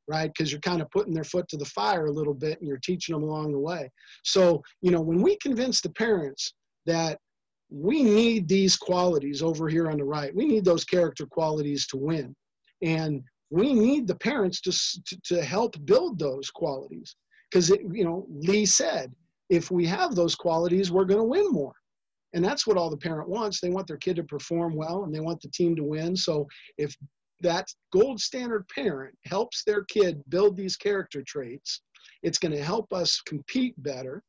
right? Because you're kind of putting their foot to the fire a little bit and you're teaching them along the way. So, you know, when we convince the parents that we need these qualities over here on the right, we need those character qualities to win. And we need the parents to help build those qualities, because, you know, Lee said, if we have those qualities, we're going to win more. And that's what all the parent wants. They want their kid to perform well, and they want the team to win. So if that gold standard parent helps their kid build these character traits, it's going to help us compete better,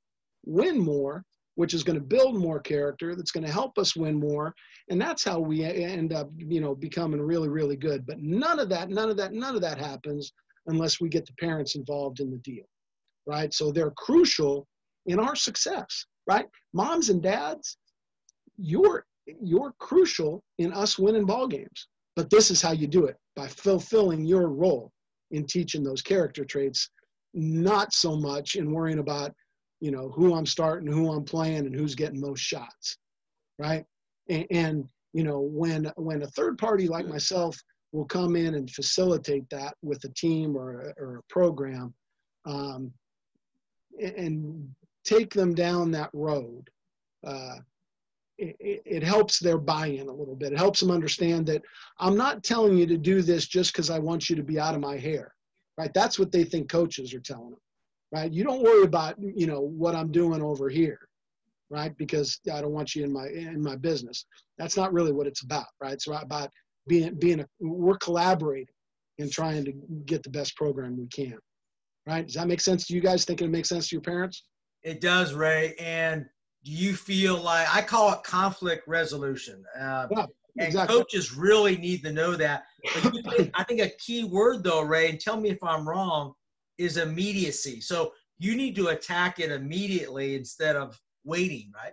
win more, which is going to build more character, that's going to help us win more. And that's how we end up, you know, becoming really, really good. But none of that happens unless we get the parents involved in the deal. right? So they're crucial in our success, right? Moms and dads, you're crucial in us winning ball games. But this is how you do it, by fulfilling your role in teaching those character traits, not so much in worrying about, you know, who I'm starting, who I'm playing, and who's getting most shots, right? And you know, when a third party like myself will come in and facilitate that with a team or a program, and take them down that road, it helps their buy-in a little bit. It helps them understand that I'm not telling you to do this just because I want you to be out of my hair, right? That's what they think coaches are telling them, right? You don't worry about, you know, what I'm doing over here, right? Because I don't want you in my business. That's not really what it's about, right? It's about we're collaborating and trying to get the best program we can, right? Does that make sense to you guys? Thinking it makes sense to your parents? It does, Ray. And do you feel like, I call it conflict resolution. Yeah, exactly. And coaches really need to know that. But I think a key word though, Ray, and tell me if I'm wrong, is immediacy. So you need to attack it immediately instead of waiting, right?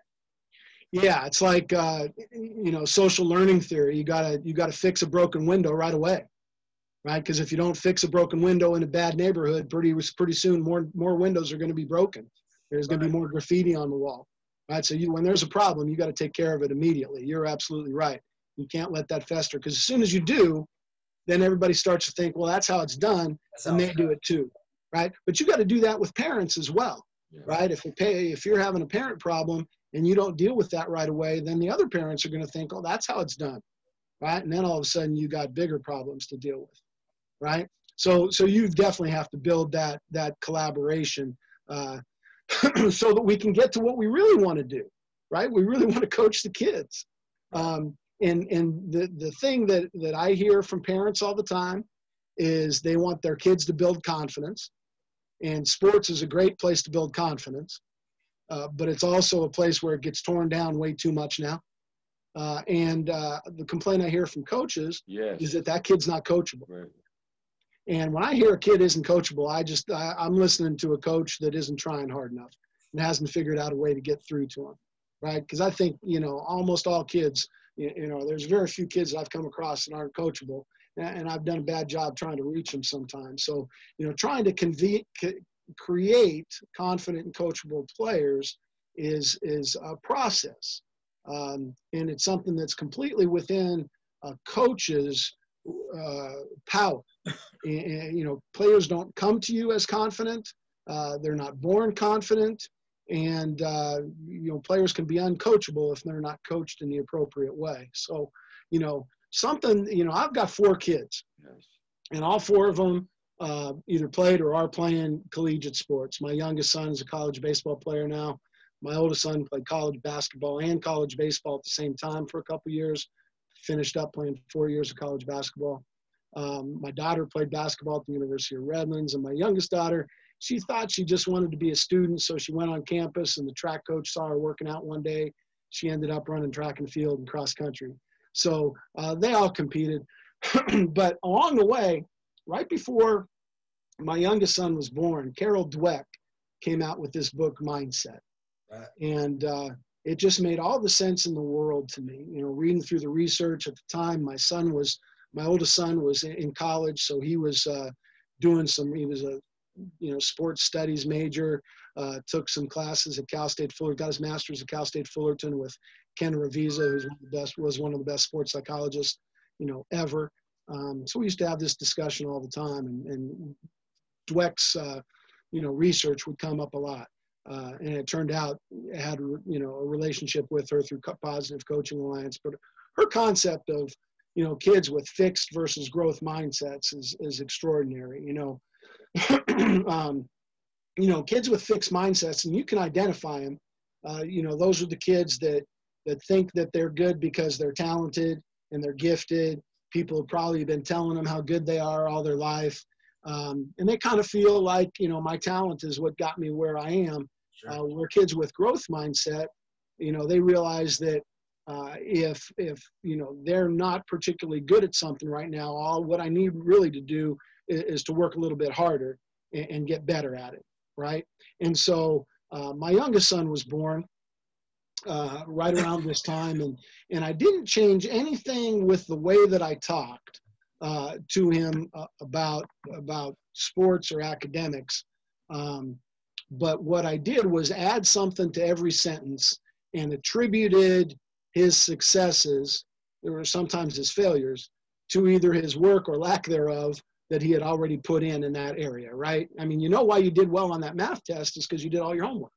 Yeah, it's like, you know, social learning theory. You gotta fix a broken window right away, right? Because if you don't fix a broken window in a bad neighborhood, pretty soon more windows are going to be broken. There's going to be more graffiti on the wall, right? So when there's a problem, you got to take care of it immediately. You're absolutely right. You can't let that fester, because as soon as you do, then everybody starts to think, well, that's how it's done, and they do it too, right? But you got to do that with parents as well, right? If you're having a parent problem and you don't deal with that right away, then the other parents are going to think, oh, that's how it's done, right? And then all of a sudden you got bigger problems to deal with, right? So you definitely have to build that collaboration so that we can get to what we really want to do, right? We really want to coach the kids. And the thing that I hear from parents all the time is they want their kids to build confidence. And sports is a great place to build confidence, but it's also a place where it gets torn down way too much now. And the complaint I hear from coaches is that kid's not coachable. Right. And when I hear a kid isn't coachable, I'm listening to a coach that isn't trying hard enough and hasn't figured out a way to get through to him, right? Because I think, you know, almost all kids, you know, there's very few kids that I've come across that aren't coachable, and I've done a bad job trying to reach them sometimes. So, you know, trying to create confident and coachable players is a process, and it's something that's completely within a coach's power. And, you know, players don't come to you as confident. They're not born confident. And, you know, players can be uncoachable if they're not coached in the appropriate way. So, you know, I've got 4 kids, and all 4 of them either played or are playing collegiate sports. My youngest son is a college baseball player now. My oldest son played college basketball and college baseball at the same time for a couple years, finished up playing 4 years of college basketball. My daughter played basketball at the University of Redlands, and my youngest daughter, she thought she just wanted to be a student, so she went on campus, and the track coach saw her working out one day. She ended up running track and field and cross country. So they all competed. But along the way, right before my youngest son was born, Carol Dweck came out with this book, Mindset. Right. And it just made all the sense in the world to me. You know, reading through the research at the time, my oldest son was in college, so he was he was a, you know, sports studies major, took some classes at Cal State Fullerton, got his master's at Cal State Fullerton with Ken Revisa, who was one of the best sports psychologists, you know, ever. So we used to have this discussion all the time, and Dweck's, you know, research would come up a lot. And it turned out it had, you know, a relationship with her through Positive Coaching Alliance. But her concept of, you know, kids with fixed versus growth mindsets is extraordinary, you know. You know, kids with fixed mindsets, and you can identify them, you know, those are the kids that think that they're good because they're talented and they're gifted. People have probably been telling them how good they are all their life. And they kind of feel like, you know, my talent is what got me where I am. Sure. Where kids with growth mindset, you know, they realize that if, you know, they're not particularly good at something right now, what I need really to do is to work a little bit harder and get better at it. right? And so my youngest son was born right around this time, and I didn't change anything with the way that I talked to him about sports or academics. But what I did was add something to every sentence and attributed his successes, there were sometimes his failures, to either his work or lack thereof that he had already put in that area, right? I mean, you know why you did well on that math test is because you did all your homework,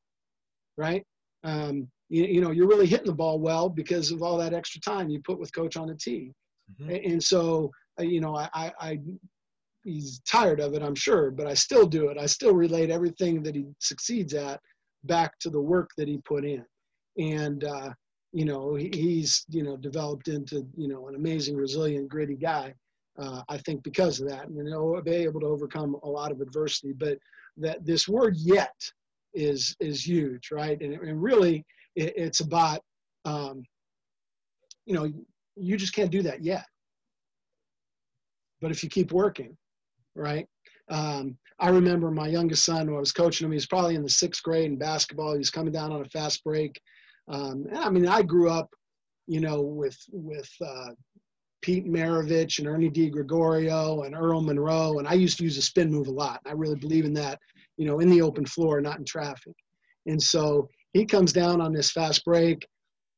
right? You know, you're really hitting the ball well because of all that extra time you put with coach on the tee. Mm-hmm. And so, you know, he's tired of it, I'm sure, but I still do it. I still relate everything that he succeeds at back to the work that he put in. And, you know, he's, you know, developed into, you know, an amazing, resilient, gritty guy, I think, because of that. And, you know, be able to overcome a lot of adversity. But that this word yet is huge, right? And really, it's about, you know, you just can't do that yet. But if you keep working, right? I remember my youngest son, when I was coaching him, he was probably in the 6th grade in basketball. He was coming down on a fast break. And I mean, I grew up, you know, with Pete Maravich and Ernie DiGregorio and Earl Monroe. And I used to use a spin move a lot. I really believe in that, you know, in the open floor, not in traffic. And so he comes down on this fast break.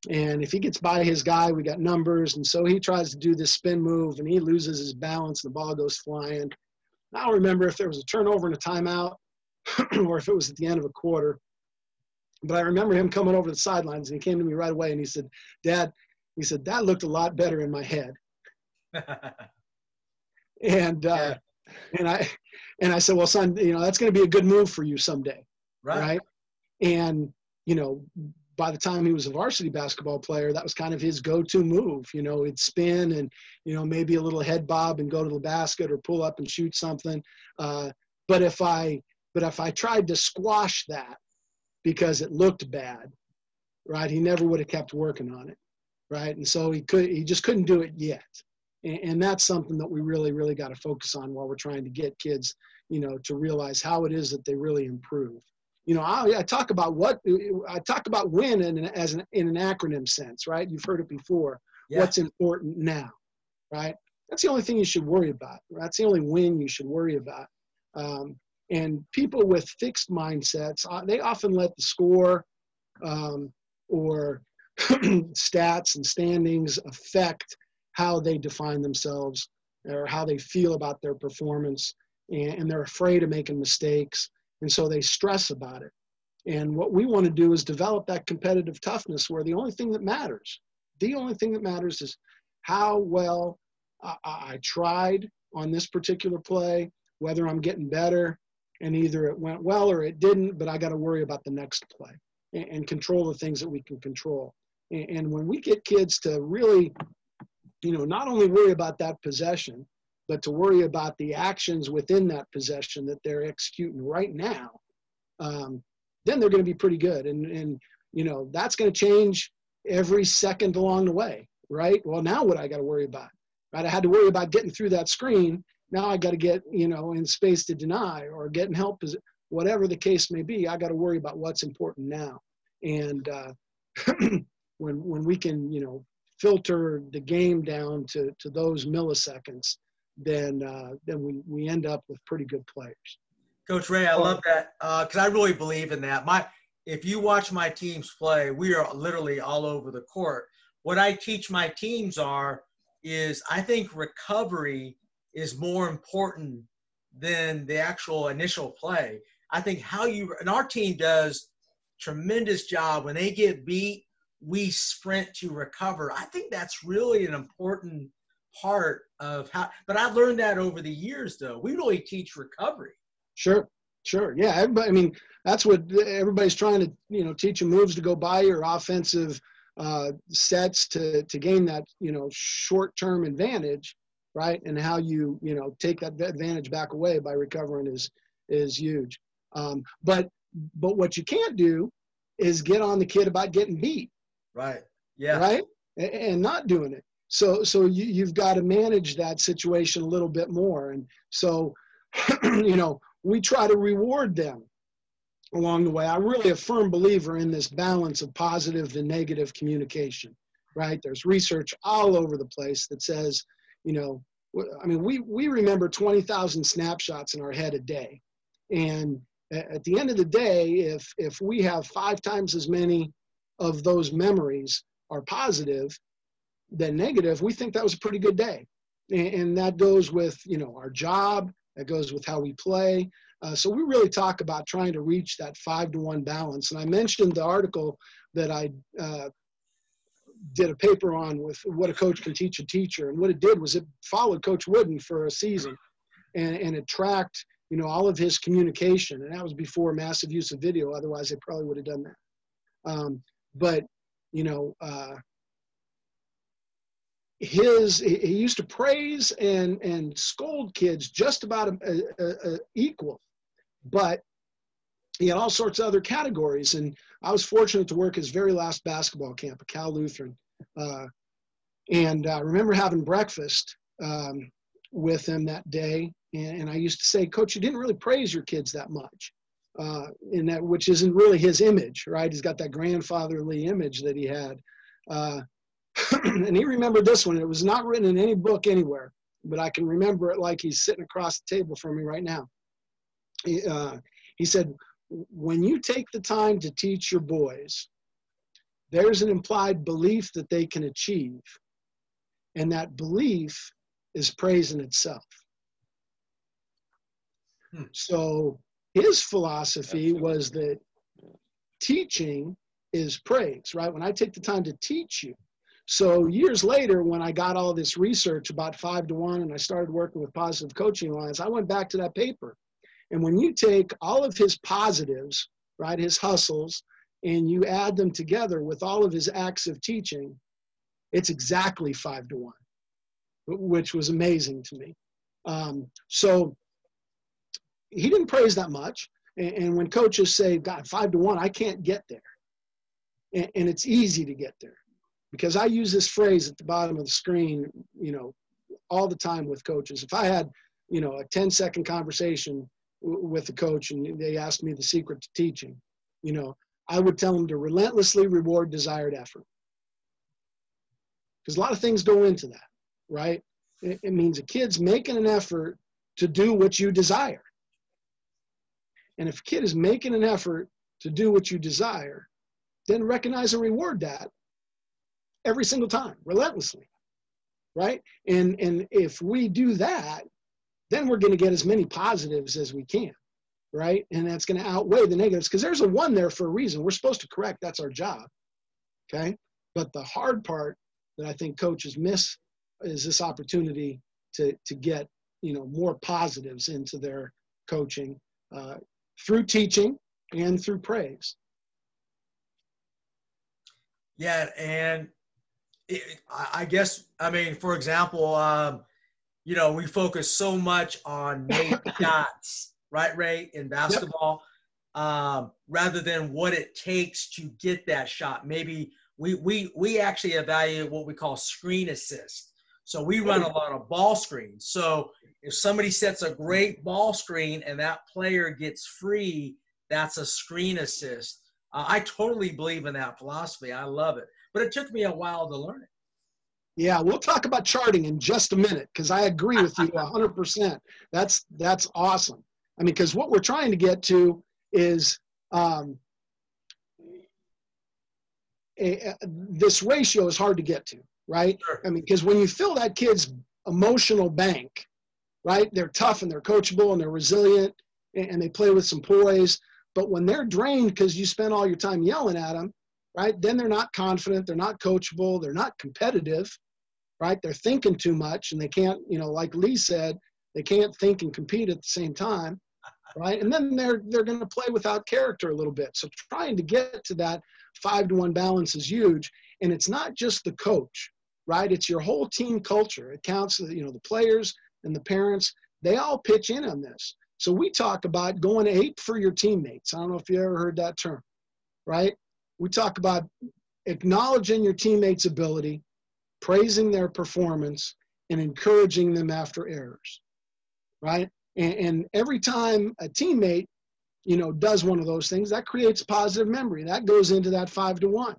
And if he gets by his guy, we got numbers. And so he tries to do this spin move and he loses his balance. And the ball goes flying. I don't remember if there was a turnover and a timeout or if it was at the end of a quarter. But I remember him coming over the sidelines and he came to me right away and he said, "Dad," he said, "that looked a lot better in my head." And I said, "Well, son, you know, that's going to be a good move for you someday." Right. And, you know, by the time he was a varsity basketball player, that was kind of his go-to move. You know, he'd spin and, you know, maybe a little head bob and go to the basket or pull up and shoot something. But if I tried to squash that because it looked bad, right, he never would have kept working on it, right? And so he just couldn't do it yet. And that's something that we really, really got to focus on while we're trying to get kids, you know, to realize how it is that they really improve. You know, I talk about when in an acronym sense, right? You've heard it before. Yeah. What's important now, right? That's the only thing you should worry about. Right? That's the only win you should worry about. And people with fixed mindsets, they often let the score or stats and standings affect how they define themselves or how they feel about their performance. And they're afraid of making mistakes. And so they stress about it. And what we want to do is develop that competitive toughness where the only thing that matters is how well I tried on this particular play, whether I'm getting better, and either it went well or it didn't, but I got to worry about the next play and control the things that we can control. And when we get kids to really, you know, not only worry about that possession, but to worry about the actions within that possession that they're executing right now, then they're going to be pretty good. And you know, that's going to change every second along the way, right? Well, now what I got to worry about, right? I had to worry about getting through that screen. Now I got to get, you know, in space to deny or getting help, whatever the case may be. I got to worry about what's important now. And when we can, you know, filter the game down to those milliseconds, then we end up with pretty good players. Coach Ray, I love that because I really believe in that. If you watch my teams play, we are literally all over the court. What I teach my teams is I think recovery is more important than the actual initial play. I think and our team does a tremendous job. When they get beat, we sprint to recover. I think that's really an important part of how, but I've learned that over the years though. We really teach recovery. Sure. Yeah. Everybody, I mean, that's what everybody's trying to, you know, teach them moves to go by your offensive sets to gain that, you know, short-term advantage, right? And how you, you know, take that advantage back away by recovering is huge. But what you can't do is get on the kid about getting beat. Right. Yeah. Right. And not doing it. So you've got to manage that situation a little bit more. And so, you know, we try to reward them along the way. I'm really a firm believer in this balance of positive and negative communication, right? There's research all over the place that says, you know, I mean, we remember 20,000 snapshots in our head a day. And at the end of the day, if we have 5 times as many of those memories are positive than negative, we think that was a pretty good day. And that goes with, you know, our job, that goes with how we play. So we really talk about trying to reach that 5-to-1 balance. And I mentioned the article that I did a paper on with what a coach can teach a teacher. And what it did was it followed Coach Wooden for a season, and it tracked, you know, all of his communication. And that was before massive use of video. Otherwise, they probably would have done that. But, you know, he used to praise and scold kids just about a equal, but he had all sorts of other categories. And I was fortunate to work his very last basketball camp at Cal Lutheran. And I remember having breakfast with him that day. And I used to say, Coach, you didn't really praise your kids that much, in that, which isn't really his image, right? He's got that grandfatherly image that he had. And he remembered this one. It was not written in any book anywhere, but I can remember it like he's sitting across the table from me right now. He said, when you take the time to teach your boys, there's an implied belief that they can achieve. And that belief is praise in itself. Hmm. So his philosophy was that teaching is praise, right? When I take the time to teach you. So years later, when I got all this research about 5-to-1 and I started working with Positive Coaching Alliance, I went back to that paper. And when you take all of his positives, right, his hustles, and you add them together with all of his acts of teaching, it's exactly 5-to-1, which was amazing to me. So he didn't praise that much. And when coaches say, God, 5-to-1, I can't get there. And it's easy to get there. Because I use this phrase at the bottom of the screen, you know, all the time with coaches. If I had, you know, a 10-second conversation with a coach and they asked me the secret to teaching, you know, I would tell them to relentlessly reward desired effort. Because a lot of things go into that, right? It means a kid's making an effort to do what you desire. And if a kid is making an effort to do what you desire, then recognize and reward that. Every single time, relentlessly, right? And if we do that, then we're going to get as many positives as we can, right? And that's going to outweigh the negatives because there's a one there for a reason. We're supposed to correct. That's our job, okay? But the hard part that I think coaches miss is this opportunity to get, you know, more positives into their coaching through teaching and through praise. Yeah, and I guess, I mean, for example, you know, we focus so much on made shots, right, Ray, in basketball, yep. Rather than what it takes to get that shot. Maybe we actually evaluate what we call screen assist. So we run a lot of ball screens. So if somebody sets a great ball screen and that player gets free, that's a screen assist. I totally believe in that philosophy. I love it. But it took me a while to learn it. Yeah, we'll talk about charting in just a minute because I agree with you 100%. That's awesome. I mean, because what we're trying to get to is this ratio is hard to get to, right? Sure. I mean, because when you fill that kid's emotional bank, right, they're tough and they're coachable and they're resilient and they play with some poise. But when they're drained because you spend all your time yelling at them, right, then they're not confident, they're not coachable, they're not competitive, right? They're thinking too much and they can't, you know, like Lee said, they can't think and compete at the same time, right? And then they're going to play without character a little bit. So trying to get to that 5-to-1 balance is huge. And it's not just the coach, right? It's your whole team culture. It counts, you know, the players and the parents, they all pitch in on this. So we talk about going ape for your teammates. I don't know if you ever heard that term, right? We talk about acknowledging your teammates' ability, praising their performance, and encouraging them after errors, right? And every time a teammate you know, does one of those things, that creates positive memory. That goes into that 5-to-1.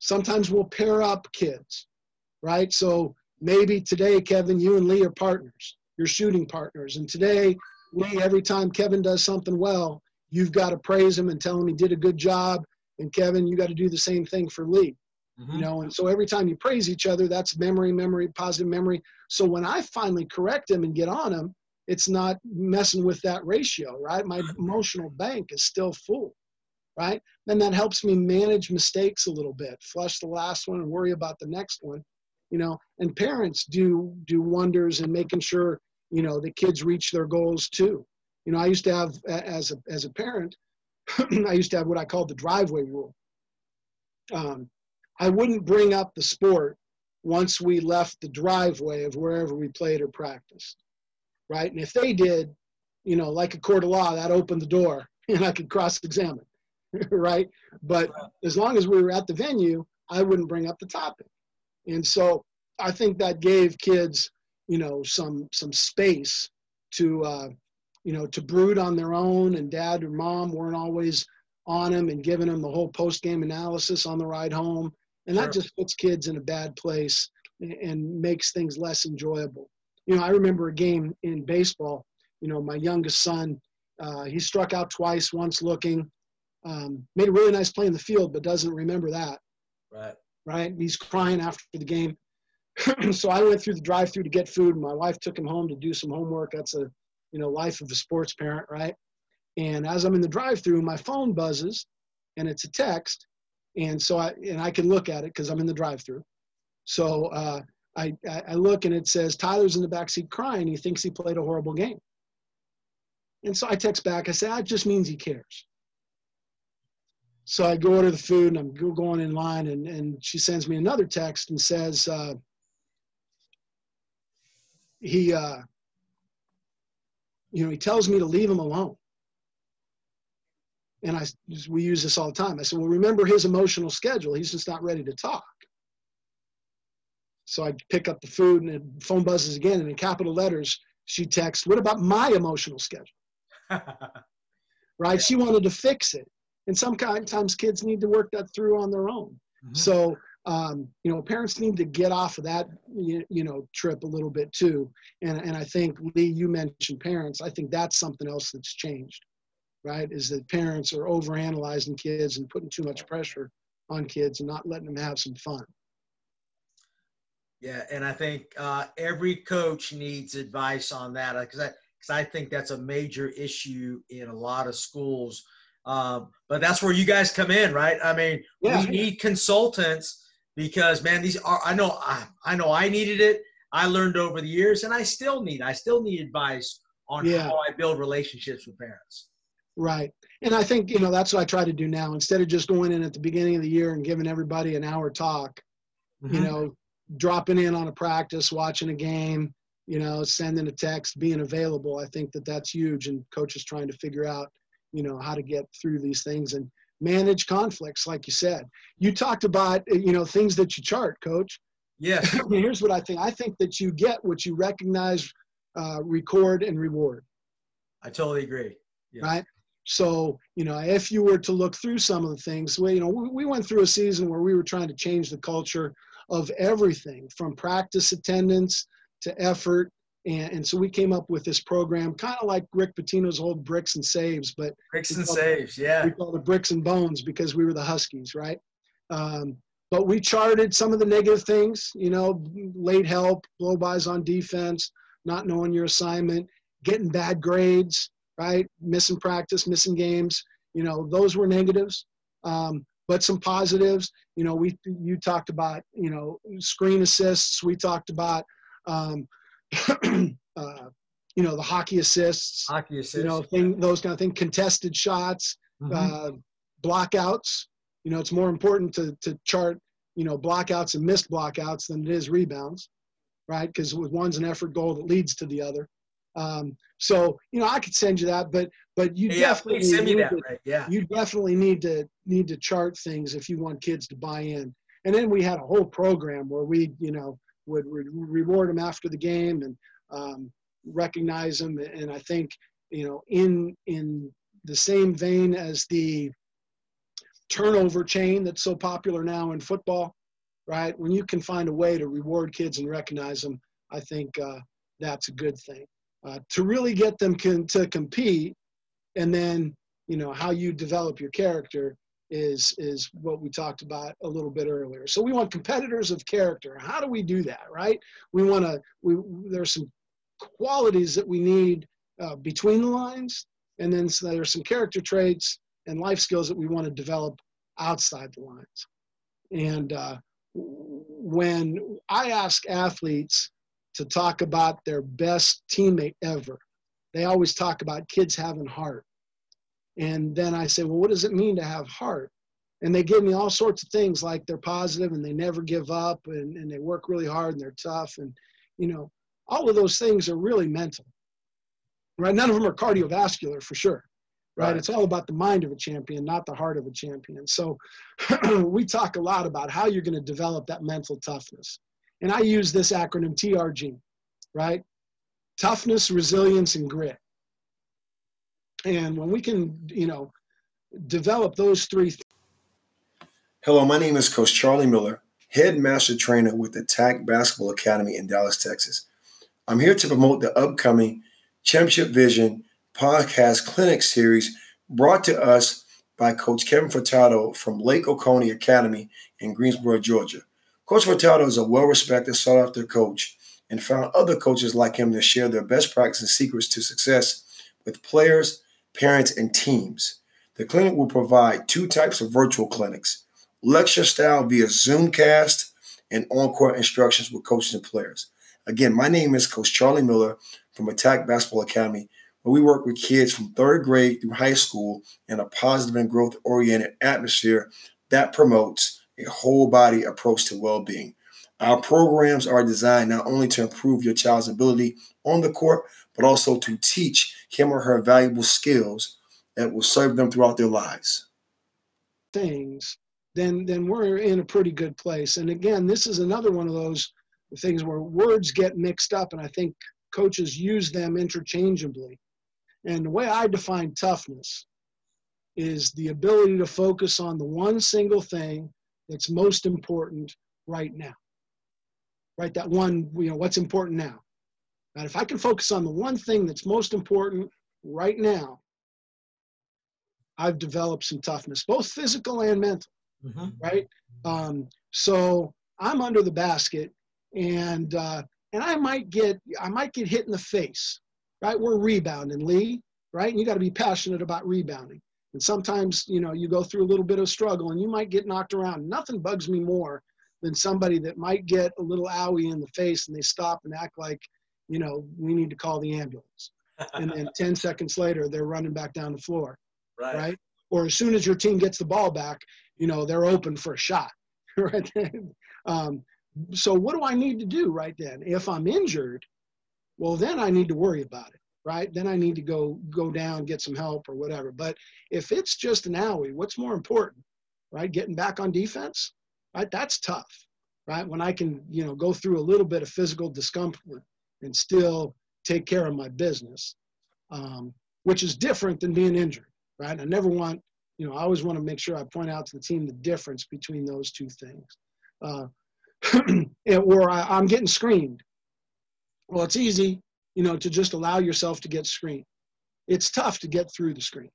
Sometimes we'll pair up kids, right? So maybe today, Kevin, you and Lee are partners. You're shooting partners. And today, Lee, every time Kevin does something well, you've got to praise him and tell him he did a good job. And Kevin, you got to do the same thing for Lee. Mm-hmm. You know, and so every time you praise each other, that's memory, positive memory. So when I finally correct him and get on him, it's not messing with that ratio, right? My emotional bank is still full, right? And that helps me manage mistakes a little bit, flush the last one and worry about the next one, you know, and parents do wonders in making sure, you know, the kids reach their goals too. You know, I used to have, as a parent, I used to have what I called the driveway rule. I wouldn't bring up the sport once we left the driveway of wherever we played or practiced. Right? And if they did, you know, like a court of law, that opened the door and I could cross-examine, right? But as long as we were at the venue, I wouldn't bring up the topic. And so I think that gave kids, you know, some space to, you know, to brood on their own, and dad or mom weren't always on them and giving them the whole post-game analysis on the ride home. And that just puts kids in a bad place and makes things less enjoyable. You know, I remember a game in baseball, you know, my youngest son, he struck out twice, once looking, made a really nice play in the field, but doesn't remember that. Right. Right. He's crying after the game. So I went through the drive-through to get food. And my wife took him home to do some homework. That's a, you know, life of a sports parent. Right. And as I'm in the drive-through, my phone buzzes and it's a text. And so I can look at it cause I'm in the drive-through. So, I look and it says, Tyler's in the backseat crying. He thinks he played a horrible game. And so I text back. I say, that just means he cares. So I go order the food and I'm going in line and she sends me another text and says, you know, he tells me to leave him alone. And we use this all the time. I said, well, remember his emotional schedule. He's just not ready to talk. So I pick up the food and the phone buzzes again. And in capital letters, she texts, what about my emotional schedule? Right? Yeah. She wanted to fix it. And sometimes kids need to work that through on their own. Mm-hmm. So, you know, parents need to get off of that, you know, trip a little bit too. And I think, Lee, you mentioned parents. I think that's something else that's changed, right? Is that parents are overanalyzing kids and putting too much pressure on kids and not letting them have some fun. Yeah, and I think every coach needs advice on that because I think that's a major issue in a lot of schools. But that's where you guys come in, right? I mean, yeah. We need consultants because, man, these are – I know I needed it. I learned over the years, and I still need advice on how I build relationships with parents. Right, and I think, you know, that's what I try to do now. Instead of just going in at the beginning of the year and giving everybody an hour talk, mm-hmm. you know, dropping in on a practice, watching a game, you know, sending a text, being available. I think that that's huge. And coaches trying to figure out, you know, how to get through these things and manage conflicts. Like you said, you talked about, you know, things that you chart, coach. Yeah. Here's what I think. I think that you get what you recognize, record and reward. I totally agree. Yeah. Right. So, you know, if you were to look through some of the things, well, you know, we went through a season where we were trying to change the culture of everything from practice attendance to effort. And so we came up with this program, kind of like Rick Pitino's old Bricks and Saves, but Bricks and Saves, yeah. We call it Bricks and Bones because we were the Huskies, right? But we charted some of the negative things, you know, late help, blow-bys on defense, not knowing your assignment, getting bad grades, right? Missing practice, missing games, you know, those were negatives. But some positives, you know, you talked about, you know, screen assists. We talked about, you know, the hockey assists, you know, those kind of things, contested shots, mm-hmm. Blockouts. You know, it's more important to chart, you know, blockouts and missed blockouts than it is rebounds, right? Because one's an effort goal that leads to the other. So, you know, I could send you that, but you definitely send me that, right? Yeah. You definitely need to chart things if you want kids to buy in. And then we had a whole program where we, you know, would reward them after the game and recognize them. And I think, you know, in the same vein as the turnover chain that's so popular now in football, right? When you can find a way to reward kids and recognize them, I think that's a good thing. To really get them to compete, and then, you know, how you develop your character is what we talked about a little bit earlier. So we want competitors of character. How do we do that, right? We want to, there's some qualities that we need between the lines, and then so there are some character traits and life skills that we want to develop outside the lines. And when I ask athletes to talk about their best teammate ever, they always talk about kids having heart. And then I say, well, what does it mean to have heart? And they give me all sorts of things, like they're positive and they never give up, and they work really hard and they're tough. And, you know, all of those things are really mental, right? None of them are cardiovascular for sure, right? Right. It's all about the mind of a champion, not the heart of a champion. So we talk a lot about how you're going to develop that mental toughness. And I use this acronym TRG, right? Toughness, resilience, and grit. And when we can, you know, develop those three. Hello, my name is Coach Charlie Miller, headmaster trainer with the TAC Basketball Academy in Dallas, Texas. I'm here to promote the upcoming Championship Vision Podcast Clinic Series brought to us by Coach Kevin Furtado from Lake Oconee Academy in Greensboro, Georgia. Coach Furtado is a well-respected, sought-after coach and found other coaches like him to share their best practices and secrets to success with players, parents, and teams. The clinic will provide two types of virtual clinics, lecture style via Zoomcast and on-court instructions with coaches and players. Again, my name is Coach Charlie Miller from Attack Basketball Academy, where we work with kids from third grade through high school in a positive and growth-oriented atmosphere that promotes a whole-body approach to well-being. Our programs are designed not only to improve your child's ability on the court, but also to teach him or her valuable skills that will serve them throughout their lives. Things, then we're in a pretty good place. And again, this is another one of those things where words get mixed up, and I think coaches use them interchangeably. And the way I define toughness is the ability to focus on the one single thing that's most important right now, right? That one, you know, what's important now. And if I can focus on the one thing that's most important right now, I've developed some toughness, both physical and mental, right? So I'm under the basket, and I might get hit in the face, right? We're rebounding, Lee, right? And you got to be passionate about rebounding. And sometimes, you know, you go through a little bit of struggle and you might get knocked around. Nothing bugs me more than somebody that might get a little owie in the face and they stop and act like, you know, we need to call the ambulance. And then 10 seconds later, they're running back down the floor, right? Or as soon as your team gets the ball back, you know, they're open for a shot, right? So what do I need to do right then? If I'm injured, well, then I need to worry about it. Right? Then I need to go down, get some help or whatever. But if it's just an owie, what's more important, right? Getting back on defense, right? That's tough, right? When I can, you know, go through a little bit of physical discomfort and still take care of my business, which is different than being injured, right? I never want, you know, I always want to make sure I point out to the team the difference between those two things. Or I'm getting screened. Well, it's easy, you know, to just allow yourself to get screened. It's tough to get through the screen,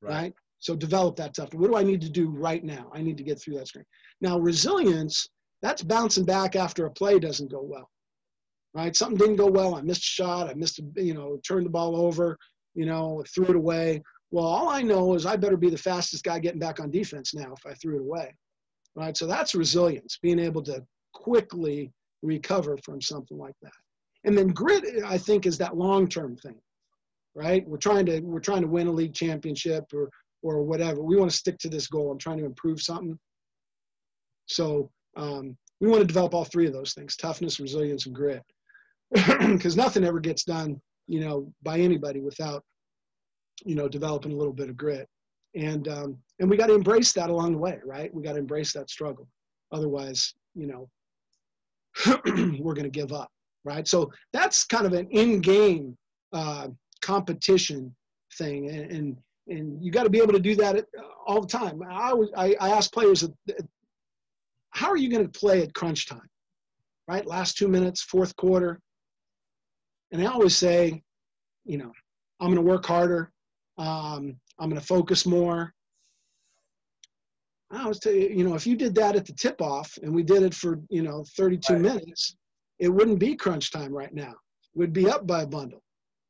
right? So develop that toughness. What do I need to do right now? I need to get through that screen. Now, resilience, that's bouncing back after a play doesn't go well, right? Something didn't go well. I missed a shot. I missed, you know, turned the ball over, you know, threw it away. Well, all I know is I better be the fastest guy getting back on defense now if I threw it away, right? So that's resilience, being able to quickly recover from something like that. And then grit, I think, is that long-term thing, right? We're trying to win a league championship or whatever. We want to stick to this goal. I'm trying to improve something. So we want to develop all three of those things: toughness, resilience, and grit, because nothing ever gets done, you know, by anybody without, you know, developing a little bit of grit. And we got to embrace that along the way, right? We got to embrace that struggle. Otherwise, you know, we're going to give up. Right. So that's kind of an in-game competition thing. And And you got to be able to do that all the time. I ask players, how are you going to play at crunch time? Right? Last 2 minutes, fourth quarter. And they always say, you know, I'm going to work harder. I'm going to focus more. I always tell you, you know, if you did that at the tip-off and we did it for, you know, 32 minutes, it wouldn't be crunch time right now. We'd be up by a bundle,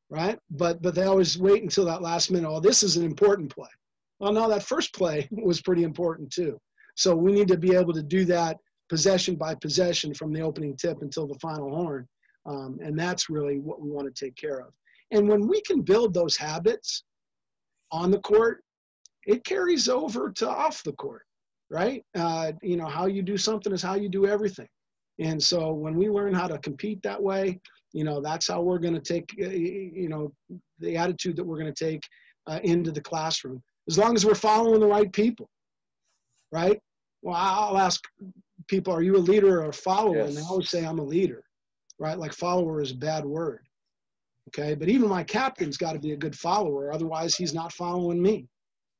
right? But they always wait until that last minute. Oh, this is an important play. Well, no, that first play was pretty important too. So we need to be able to do that possession by possession from the opening tip until the final horn. And that's really what we want to take care of. And when we can build those habits on the court, it carries over to off the court, right? You know, how you do something is how you do everything. And so when we learn how to compete that way, you know, that's how we're going to take, you know, the attitude that we're going to take into the classroom, as long as we're following the right people, right? Well, I'll ask people, are you a leader or a follower? Yes. And they always say, I'm a leader, right? Like follower is a bad word, okay? But even my captain's got to be a good follower. Otherwise, he's not following me,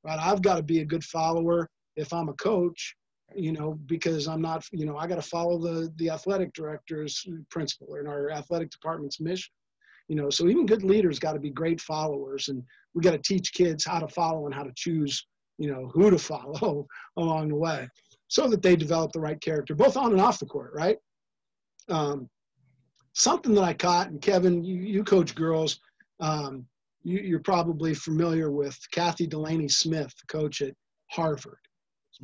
right? I've got to be a good follower if I'm a coach, you know, because I'm not, you know, I got to follow the athletic director's principle and our athletic department's mission, you know. So even good leaders got to be great followers, and we got to teach kids how to follow and how to choose, you know, who to follow along the way so that they develop the right character, both on and off the court, right? Something that I caught, and Kevin, you coach girls, you're probably familiar with Kathy Delaney Smith, coach at Harvard.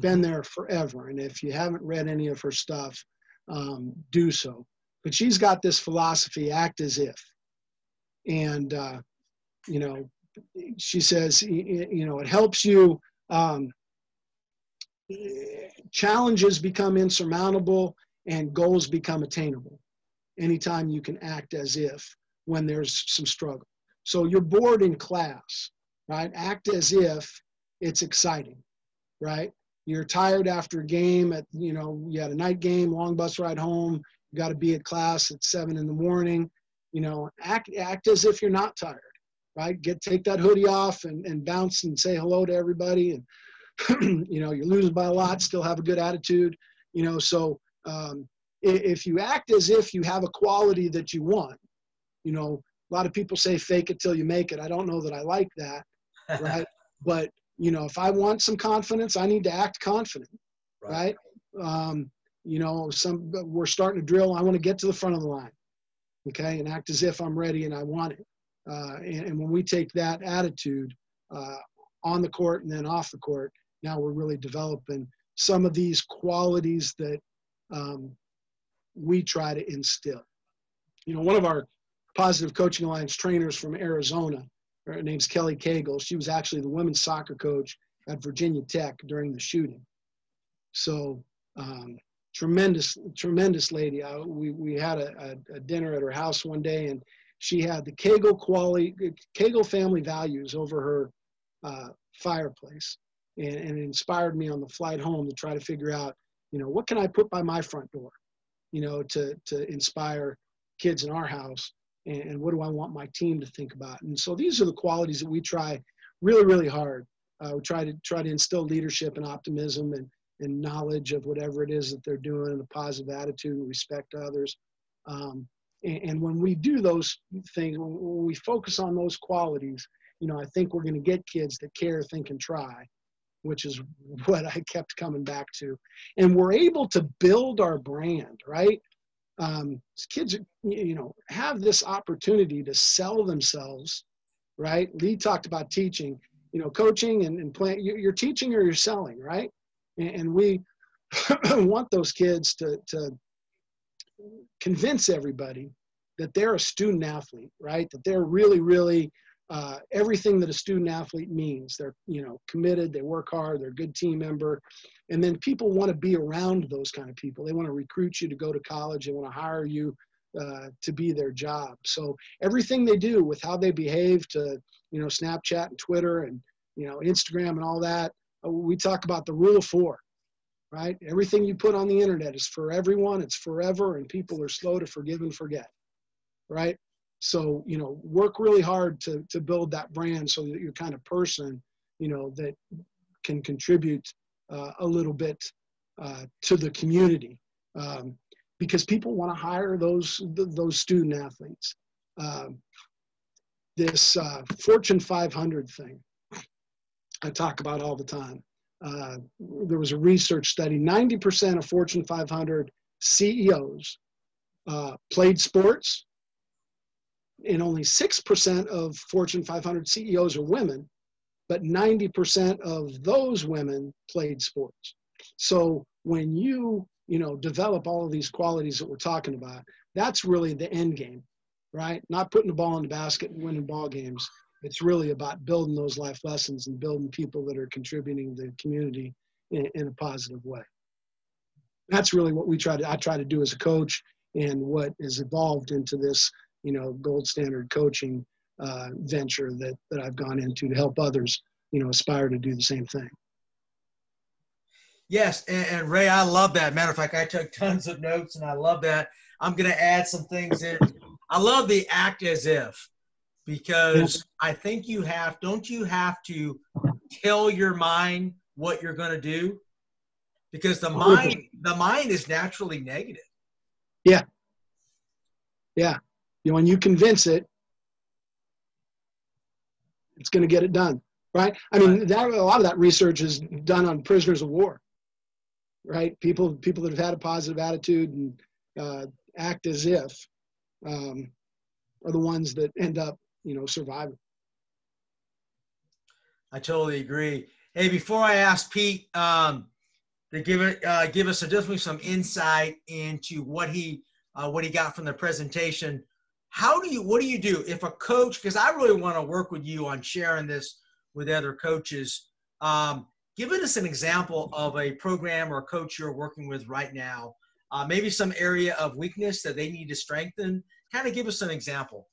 Been there forever, and if you haven't read any of her stuff, do so. But she's got this philosophy, act as if. And, you know, she says, you know, it helps you, challenges become insurmountable and goals become attainable anytime you can act as if when there's some struggle. So you're bored in class, right? Act as if it's exciting, right? You're tired after a game at, you know, you had a night game, long bus ride home, you got to be at class at 7 in the morning, you know, act as if you're not tired, right? Take that hoodie off and bounce and say hello to everybody. And, you know, you're losing by a lot, still have a good attitude, you know, so if you act as if you have a quality that you want, you know, a lot of people say fake it till you make it. I don't know that I like that, right? But, you know, if I want some confidence, I need to act confident, right? You know, we're starting to drill. I want to get to the front of the line, okay, and act as if I'm ready and I want it. And when we take that attitude on the court and then off the court, now we're really developing some of these qualities that we try to instill. You know, one of our Positive Coaching Alliance trainers from Arizona, her name's Kelly Cagle. She was actually the women's soccer coach at Virginia Tech during the shooting. So tremendous lady. We had a dinner at her house one day, and she had the Cagle family values over her fireplace, and it inspired me on the flight home to try to figure out, you know, what can I put by my front door, you know, to inspire kids in our house. And what do I want my team to think about? And so these are the qualities that we try really, really hard. We try to instill leadership and optimism and knowledge of whatever it is that they're doing, and a positive attitude, respect to others. And when we do those things, when we focus on those qualities, you know, I think we're going to get kids that care, think, and try, which is what I kept coming back to. And we're able to build our brand, right? Kids, you know, have this opportunity to sell themselves, right? Lee talked about teaching, you know, coaching and playing. You're teaching or you're selling, right? And we want those kids to convince everybody that they're a student athlete, right? That they're really, really everything that a student athlete means. They're, you know, committed, they work hard, they're a good team member. And then people want to be around those kind of people. They want to recruit you to go to college. They want to hire you to be their job. So everything they do, with how they behave to, you know, Snapchat and Twitter and, you know, Instagram and all that, we talk about the rule of 4, right? Everything you put on the internet is for everyone. It's forever. And people are slow to forgive and forget, right? So, you know, work really hard to build that brand so that your kind of person you know, that can contribute a little bit to the community, because people want to hire those student athletes. This Fortune 500 thing I talk about all the time. There was a research study, 90% of Fortune 500 CEOs played sports, and only 6% of Fortune 500 CEOs are women, but 90% of those women played sports. So when you know, develop all of these qualities that we're talking about, that's really the end game, right? Not putting the ball in the basket and winning ball games. It's really about building those life lessons and building people that are contributing to the community in a positive way. That's really what I try to do as a coach, and what has evolved into this, you know, gold standard coaching venture that I've gone into to help others, you know, aspire to do the same thing. Yes, and Ray, I love that. Matter of fact, I took tons of notes, and I love that. I'm going to add some things in. I love the act as if, because I think you have – don't you have to tell your mind what you're going to do? Because the mind is naturally negative. Yeah. Yeah. You know, when you convince it, it's going to get it done, right? I mean, a lot of that research is done on prisoners of war, right? People that have had a positive attitude and act as if are the ones that end up, you know, surviving. I totally agree. Hey, before I ask Pete to give us definitely some insight into what he got from the presentation, what do you do if a coach, because I really want to work with you on sharing this with other coaches, giving us an example of a program or a coach you're working with right now, maybe some area of weakness that they need to strengthen. Kind of give us an example.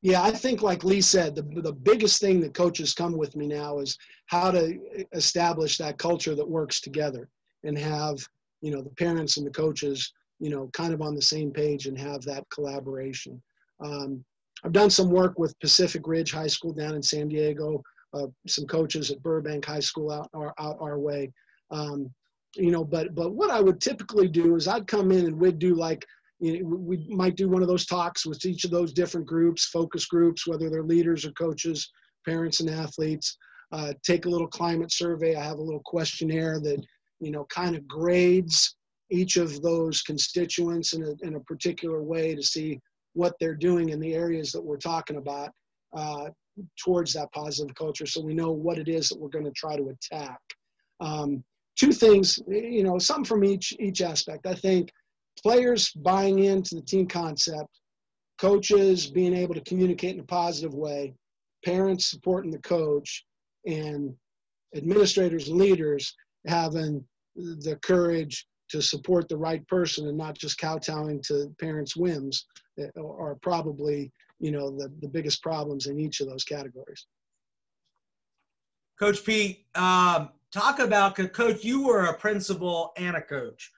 Yeah, I think like Lee said, the biggest thing that coaches come with me now is how to establish that culture that works together and have, you know, the parents and the coaches, you know, kind of on the same page and have that collaboration. I've done some work with Pacific Ridge High School down in San Diego, some coaches at Burbank High School out our way. You know, but what I would typically do is I'd come in and we'd do like, you know, we might do one of those talks with each of those different groups, focus groups, whether they're leaders or coaches, parents and athletes, take a little climate survey. I have a little questionnaire that, you know, kind of grades each of those constituents in a particular way to see what they're doing in the areas that we're talking about towards that positive culture, so we know what it is that we're going to try to attack. Two things, you know, some from each aspect. I think players buying into the team concept, coaches being able to communicate in a positive way, parents supporting the coach, and administrators and leaders having the courage to support the right person and not just kowtowing to parents' whims are probably, you know, the biggest problems in each of those categories. Coach Pete, talk about, Coach, you were a principal and a coach.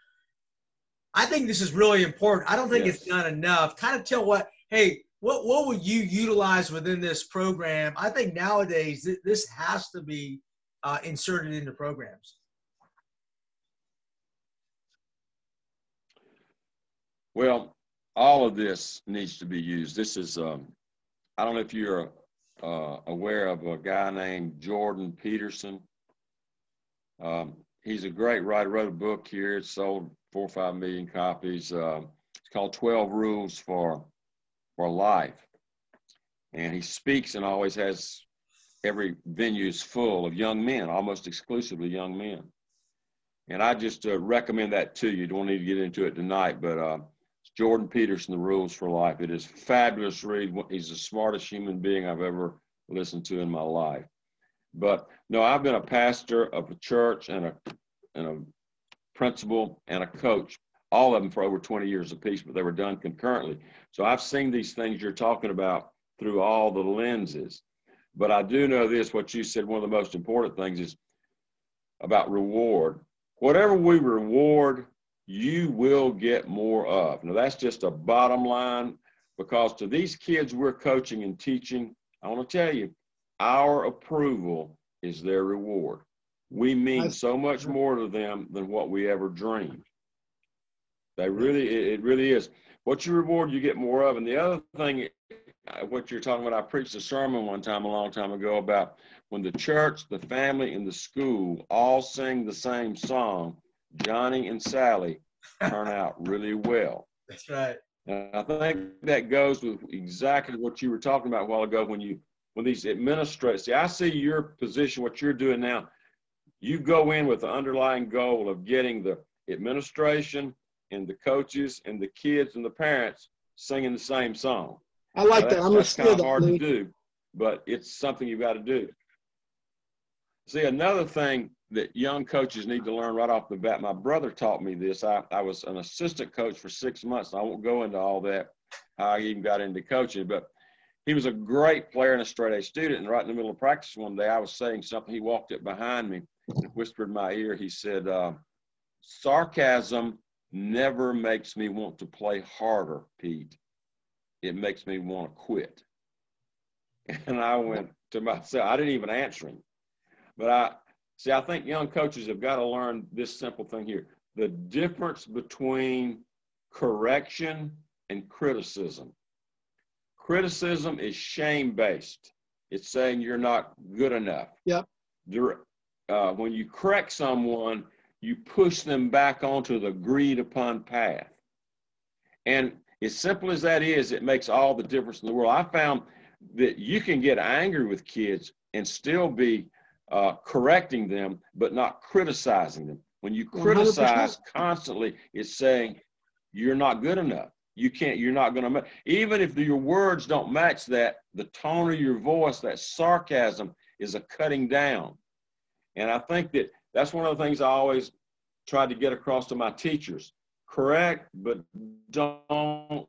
I think this is really important. I don't think it's done enough. Kind of tell what would you utilize within this program? I think nowadays this has to be inserted into programs. Well, all of this needs to be used. This is, I don't know if you're aware of a guy named Jordan Peterson. He's a great writer, wrote a book here. It's sold 4 or 5 million copies. It's called 12 Rules for Life. And he speaks and always has, every venue is full of young men, almost exclusively young men. And I just recommend that to you. You don't need to get into it tonight, but it's Jordan Peterson, The Rules for Life. It is a fabulous read. He's the smartest human being I've ever listened to in my life. But no, I've been a pastor of a church and a principal and a coach, all of them for over 20 years apiece, but they were done concurrently. So I've seen these things you're talking about through all the lenses. But I do know this, what you said, one of the most important things is about reward. Whatever we reward, you will get more of. Now, that's just a bottom line, because to these kids we're coaching and teaching, I want to tell you, our approval is their reward. We mean so much more to them than what we ever dreamed. They really, it really is. What you reward, you get more of. And the other thing, what you're talking about, I preached a sermon one time a long time ago about when the church, the family, and the school all sing the same song, Johnny and Sally turn out really well. That's right. And I think that goes with exactly what you were talking about a while ago when these administrators, see, I see your position, what you're doing now, you go in with the underlying goal of getting the administration and the coaches and the kids and the parents singing the same song. I like that. I'm going to steal that. It's kind of hard to do, but it's something you've got to do. See, another thing that young coaches need to learn right off the bat, my brother taught me this. I was an assistant coach for 6 months. I won't go into all that, how I even got into coaching, but he was a great player and a straight-A student, and right in the middle of practice one day, I was saying something. He walked up behind me and whispered in my ear. He said, sarcasm never makes me want to play harder, Pete. It makes me want to quit. And I went to myself. I didn't even answer him. But I think young coaches have got to learn this simple thing here. The difference between correction and criticism. Criticism is shame-based. It's saying you're not good enough. Yep. When you correct someone, you push them back onto the agreed-upon path. And as simple as that is, it makes all the difference in the world. I found that you can get angry with kids and still be correcting them, but not criticizing them. When you criticize 100%. Constantly, it's saying you're not good enough. You can't, you're not going to, even if your words don't match that, the tone of your voice, that sarcasm is a cutting down. And I think that that's one of the things I always tried to get across to my teachers. Correct, but don't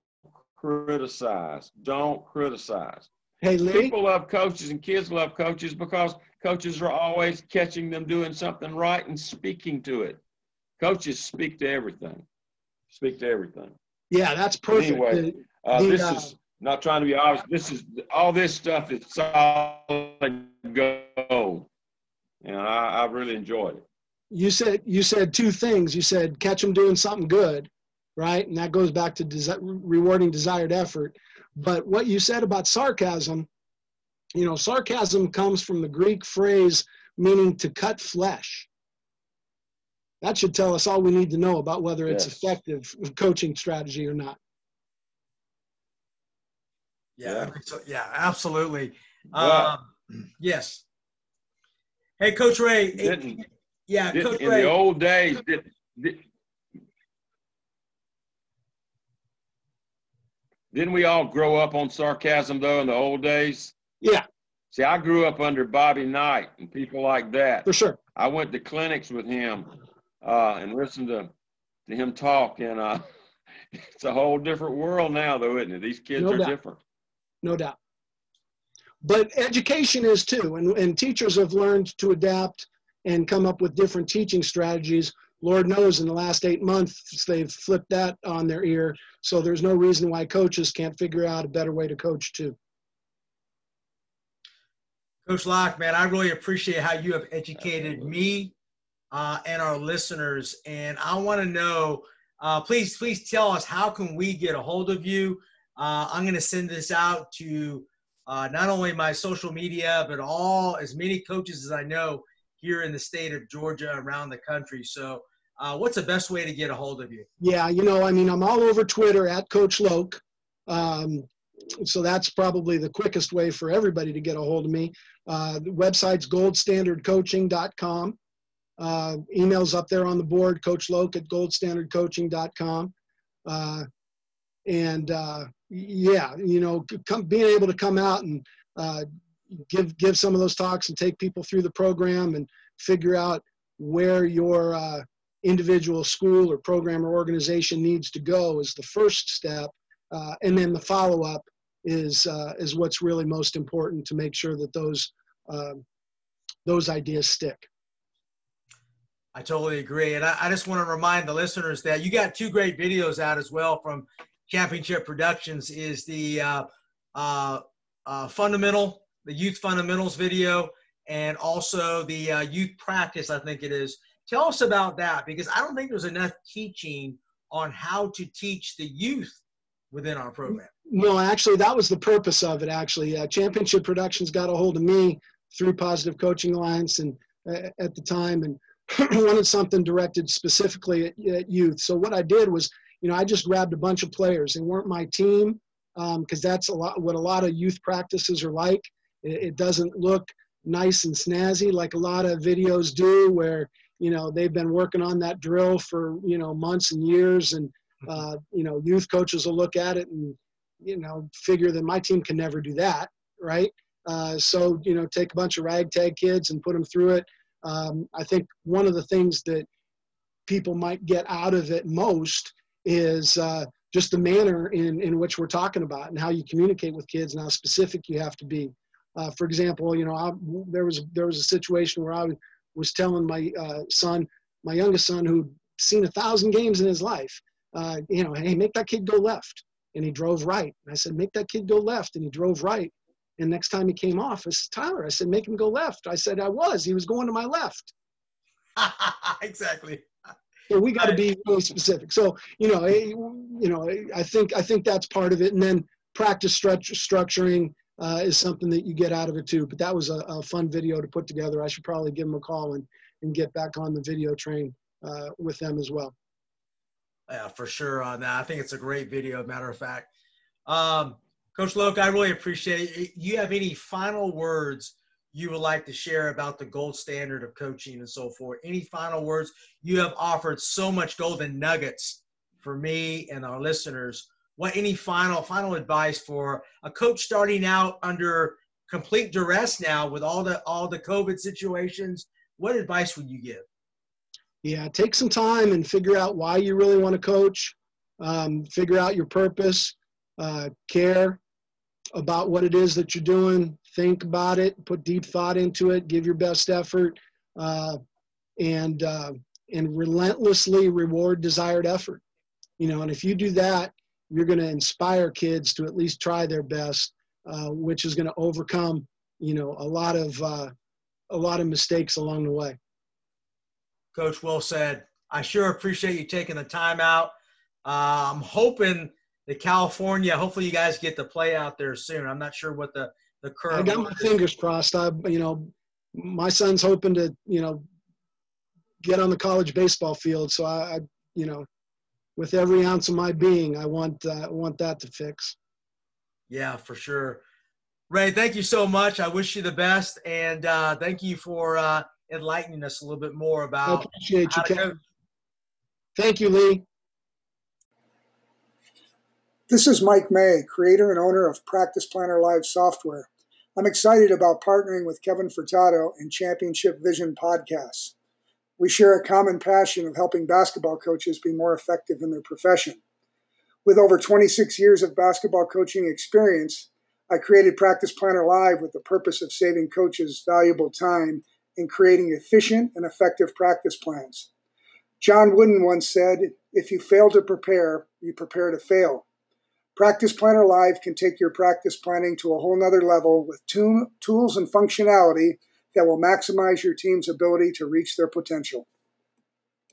criticize. Don't criticize. Hey, Lee? People love coaches and kids love coaches because coaches are always catching them doing something right and speaking to it. Coaches speak to everything. Speak to everything. Yeah, that's perfect. Anyway, this is not trying to be obvious. This is all this stuff is solid gold, and I really enjoyed it. You said two things. You said catch them doing something good, right? And that goes back to rewarding desired effort. But what you said about sarcasm, you know, sarcasm comes from the Greek phrase meaning to cut flesh. That should tell us all we need to know about whether it's effective coaching strategy or not. Yeah, yeah, absolutely. Well, yes. Hey, Coach Ray. Coach Ray. In the old days, didn't we all grow up on sarcasm, though, in the old days? Yeah. See, I grew up under Bobby Knight and people like that. For sure. I went to clinics with him and listened to him talk, and it's a whole different world now, though, isn't it? These kids are different. No doubt. But education is, too, and teachers have learned to adapt and come up with different teaching strategies. Lord knows in the last 8 months, they've flipped that on their ear. So there's no reason why coaches can't figure out a better way to coach too. Coach Locke, man, I really appreciate how you have educated me and our listeners. And I want to know, please tell us, how can we get a hold of you? I'm going to send this out to not only my social media, but as many coaches as I know here in the state of Georgia, around the country. So what's the best way to get a hold of you? Yeah, you know, I mean, I'm all over Twitter at Coach Loke. So that's probably the quickest way for everybody to get a hold of me. The website's goldstandardcoaching.com. Email's up there on the board, Coach Loke at goldstandardcoaching.com. Being able to come out and give some of those talks and take people through the program and figure out where your individual school or program or organization needs to go is the first step. And then the follow-up is what's really most important to make sure that those ideas stick. I totally agree. And I just want to remind the listeners that you got two great videos out as well from Championship Productions. Is the Youth Fundamentals video, and also the youth practice, I think it is. Tell us about that, because I don't think there's enough teaching on how to teach the youth within our program. No, actually, that was the purpose of it, actually. Championship Productions got a hold of me through Positive Coaching Alliance and at the time, and wanted something directed specifically at youth. So what I did was, you know, I just grabbed a bunch of players. They weren't my team, because that's what a lot of youth practices are like. It doesn't look nice and snazzy like a lot of videos do, where, you know, they've been working on that drill for, you know, months and years, and you know, youth coaches will look at it and, you know, figure that my team can never do that, right? So, you know, take a bunch of ragtag kids and put them through it. I think one of the things that people might get out of it most is just the manner in which we're talking about and how you communicate with kids and how specific you have to be. For example, you know, there was a situation where I was telling my son, my youngest son, who'd seen 1,000 games in his life, you know, hey, make that kid go left. And he drove right. And I said, make that kid go left. And he drove right. And next time he came off, I said, Tyler, I said, make him go left. I said, he was going to my left. Exactly. So we got to be really specific. So, you know, I think that's part of it. And then practice structuring is something that you get out of it too. But that was a fun video to put together. I should probably give them a call and get back on the video train with them as well. Yeah, for sure. I think it's a great video, matter of fact. Coach Loke, I really appreciate it. You have any final words you would like to share about the gold standard of coaching and so forth? Any final words? You have offered so much golden nuggets for me and our listeners. What, any final advice for a coach starting out under complete duress now with all the COVID situations? What advice would you give? Yeah, take some time and figure out why you really want to coach. Figure out your purpose. Care about what it is that you're doing. Think about it. Put deep thought into it. Give your best effort, and relentlessly reward desired effort. You know, and if you do that, you're going to inspire kids to at least try their best, which is going to overcome, you know, a lot of mistakes along the way. Coach, well said. I sure appreciate you taking the time out. I'm hoping that California, hopefully you guys get to play out there soon. I'm not sure what the current. I got my fingers crossed. You know, my son's hoping to, you know, get on the college baseball field. So I you know, with every ounce of my being, I want that to fix. Yeah, for sure. Ray, thank you so much. I wish you the best, and thank you for enlightening us a little bit more about. I appreciate you, Kevin. Thank you, Lee. This is Mike May, creator and owner of Practice Planner Live Software. I'm excited about partnering with Kevin Furtado and Championship Vision Podcasts. We share a common passion of helping basketball coaches be more effective in their profession. With over 26 years of basketball coaching experience, I created Practice Planner Live with the purpose of saving coaches valuable time in creating efficient and effective practice plans. John Wooden once said, if you fail to prepare, you prepare to fail. Practice Planner Live can take your practice planning to a whole nother level with tools and functionality that will maximize your team's ability to reach their potential.